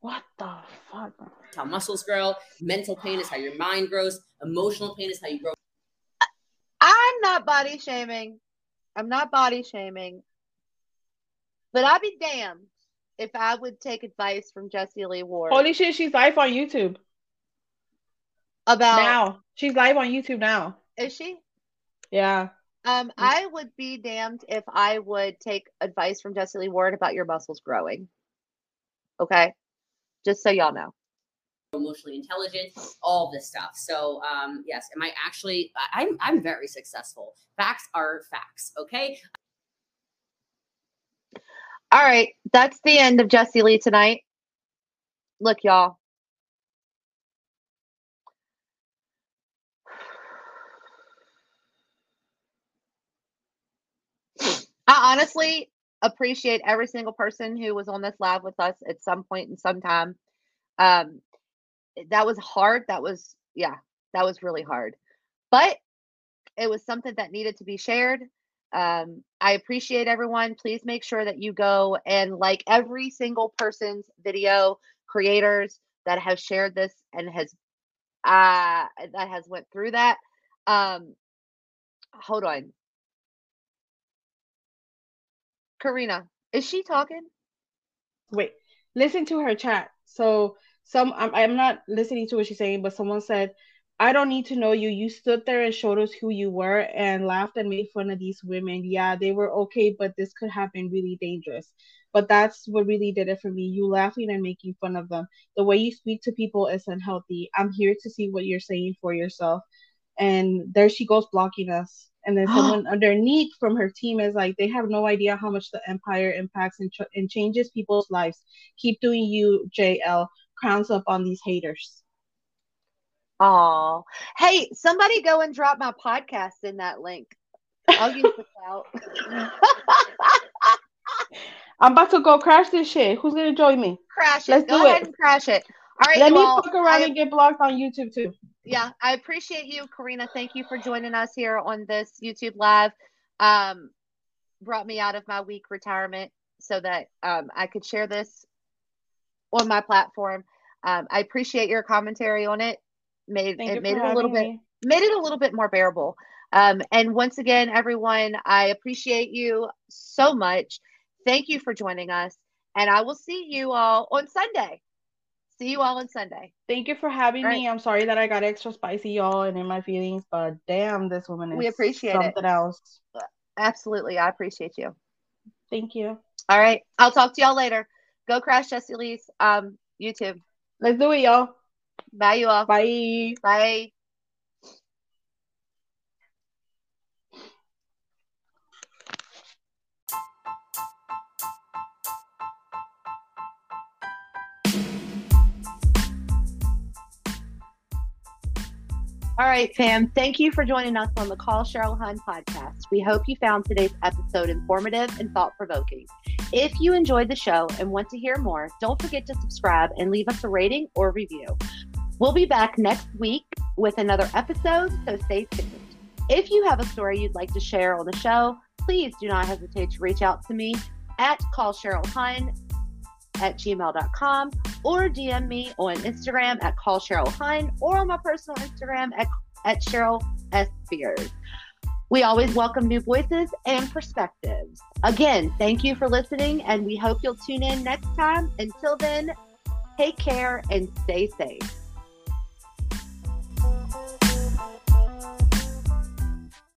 What the fuck? How muscles grow. Mental pain is how your mind grows. Emotional pain is how you grow. I'm not body shaming. I'm not body shaming. But I'd be damned if I would take advice from Jessie Lee Ward. Holy shit, she's live on YouTube. About? Now. She's live on YouTube now. Is she? Yeah. Um, I would be damned if I would take advice from Jessie Lee Ward about your muscles growing. Okay? Just so y'all know. Emotionally intelligent, all this stuff. So, um, yes, am I actually, I'm, I'm very successful. Facts are facts, okay? All right. That's the end of Jessie Lee tonight. Look, y'all. I honestly appreciate every single person who was on this live with us at some point in some time. Um, that was hard. That was, yeah, that was really hard. But it was something that needed to be shared. Um, I appreciate everyone. Please make sure that you go and like every single person's video creators that have shared this and has, uh, that has went through that. Um, hold on. Karina, is she talking? Wait, listen to her chat. So some, I'm, I'm not listening to what she's saying, but someone said, I don't need to know you. You stood there and showed us who you were and laughed and made fun of these women. Yeah, they were okay, but this could have been really dangerous. But that's what really did it for me. You laughing and making fun of them. The way you speak to people is unhealthy. I'm here to see what you're saying for yourself. And there she goes, blocking us. And then someone underneath from her team is like, they have no idea how much the empire impacts and, ch- and changes people's lives. Keep doing you, J L. Crowns up on these haters. Aw. Hey, somebody go and drop my podcast in that link. I'll use this out. I'm about to go crash this shit. Who's going to join me? Crash it. Let's go do ahead it. and crash it. All right, Let well, me fuck around I, and get blocked on YouTube, too. Yeah, I appreciate you, Karina. Thank you for joining us here on this YouTube Live. Um, brought me out of my week retirement so that um, I could share this on my platform. Um, I appreciate your commentary on it. Made Thank it made it a little bit me. made it a little bit more bearable. Um, and once again, everyone, I appreciate you so much. Thank you for joining us, and I will see you all on Sunday. See you all on Sunday. Thank you for having all me. Right. I'm sorry that I got extra spicy, y'all, and in my feelings, but damn, this woman is we appreciate something it. else. Absolutely. I appreciate you. Thank you. All right. I'll talk to y'all later. Go crash Jessie Lee's um, YouTube. Let's do it, y'all. Bye, you all. Bye. Bye. All right, fam. Thank you for joining us on the Call Cheryl Hunn podcast. We hope you found today's episode informative and thought-provoking. If you enjoyed the show and want to hear more, don't forget to subscribe and leave us a rating or review. We'll be back next week with another episode, so stay tuned. If you have a story you'd like to share on the show, please do not hesitate to reach out to me at call cheryl hunn at gmail dot com or D M me on Instagram at Call Cheryl Hunn or on my personal Instagram at, at Cheryl S. Spears. We always welcome new voices and perspectives. Again, thank you for listening, and we hope you'll tune in next time. Until then, take care and stay safe.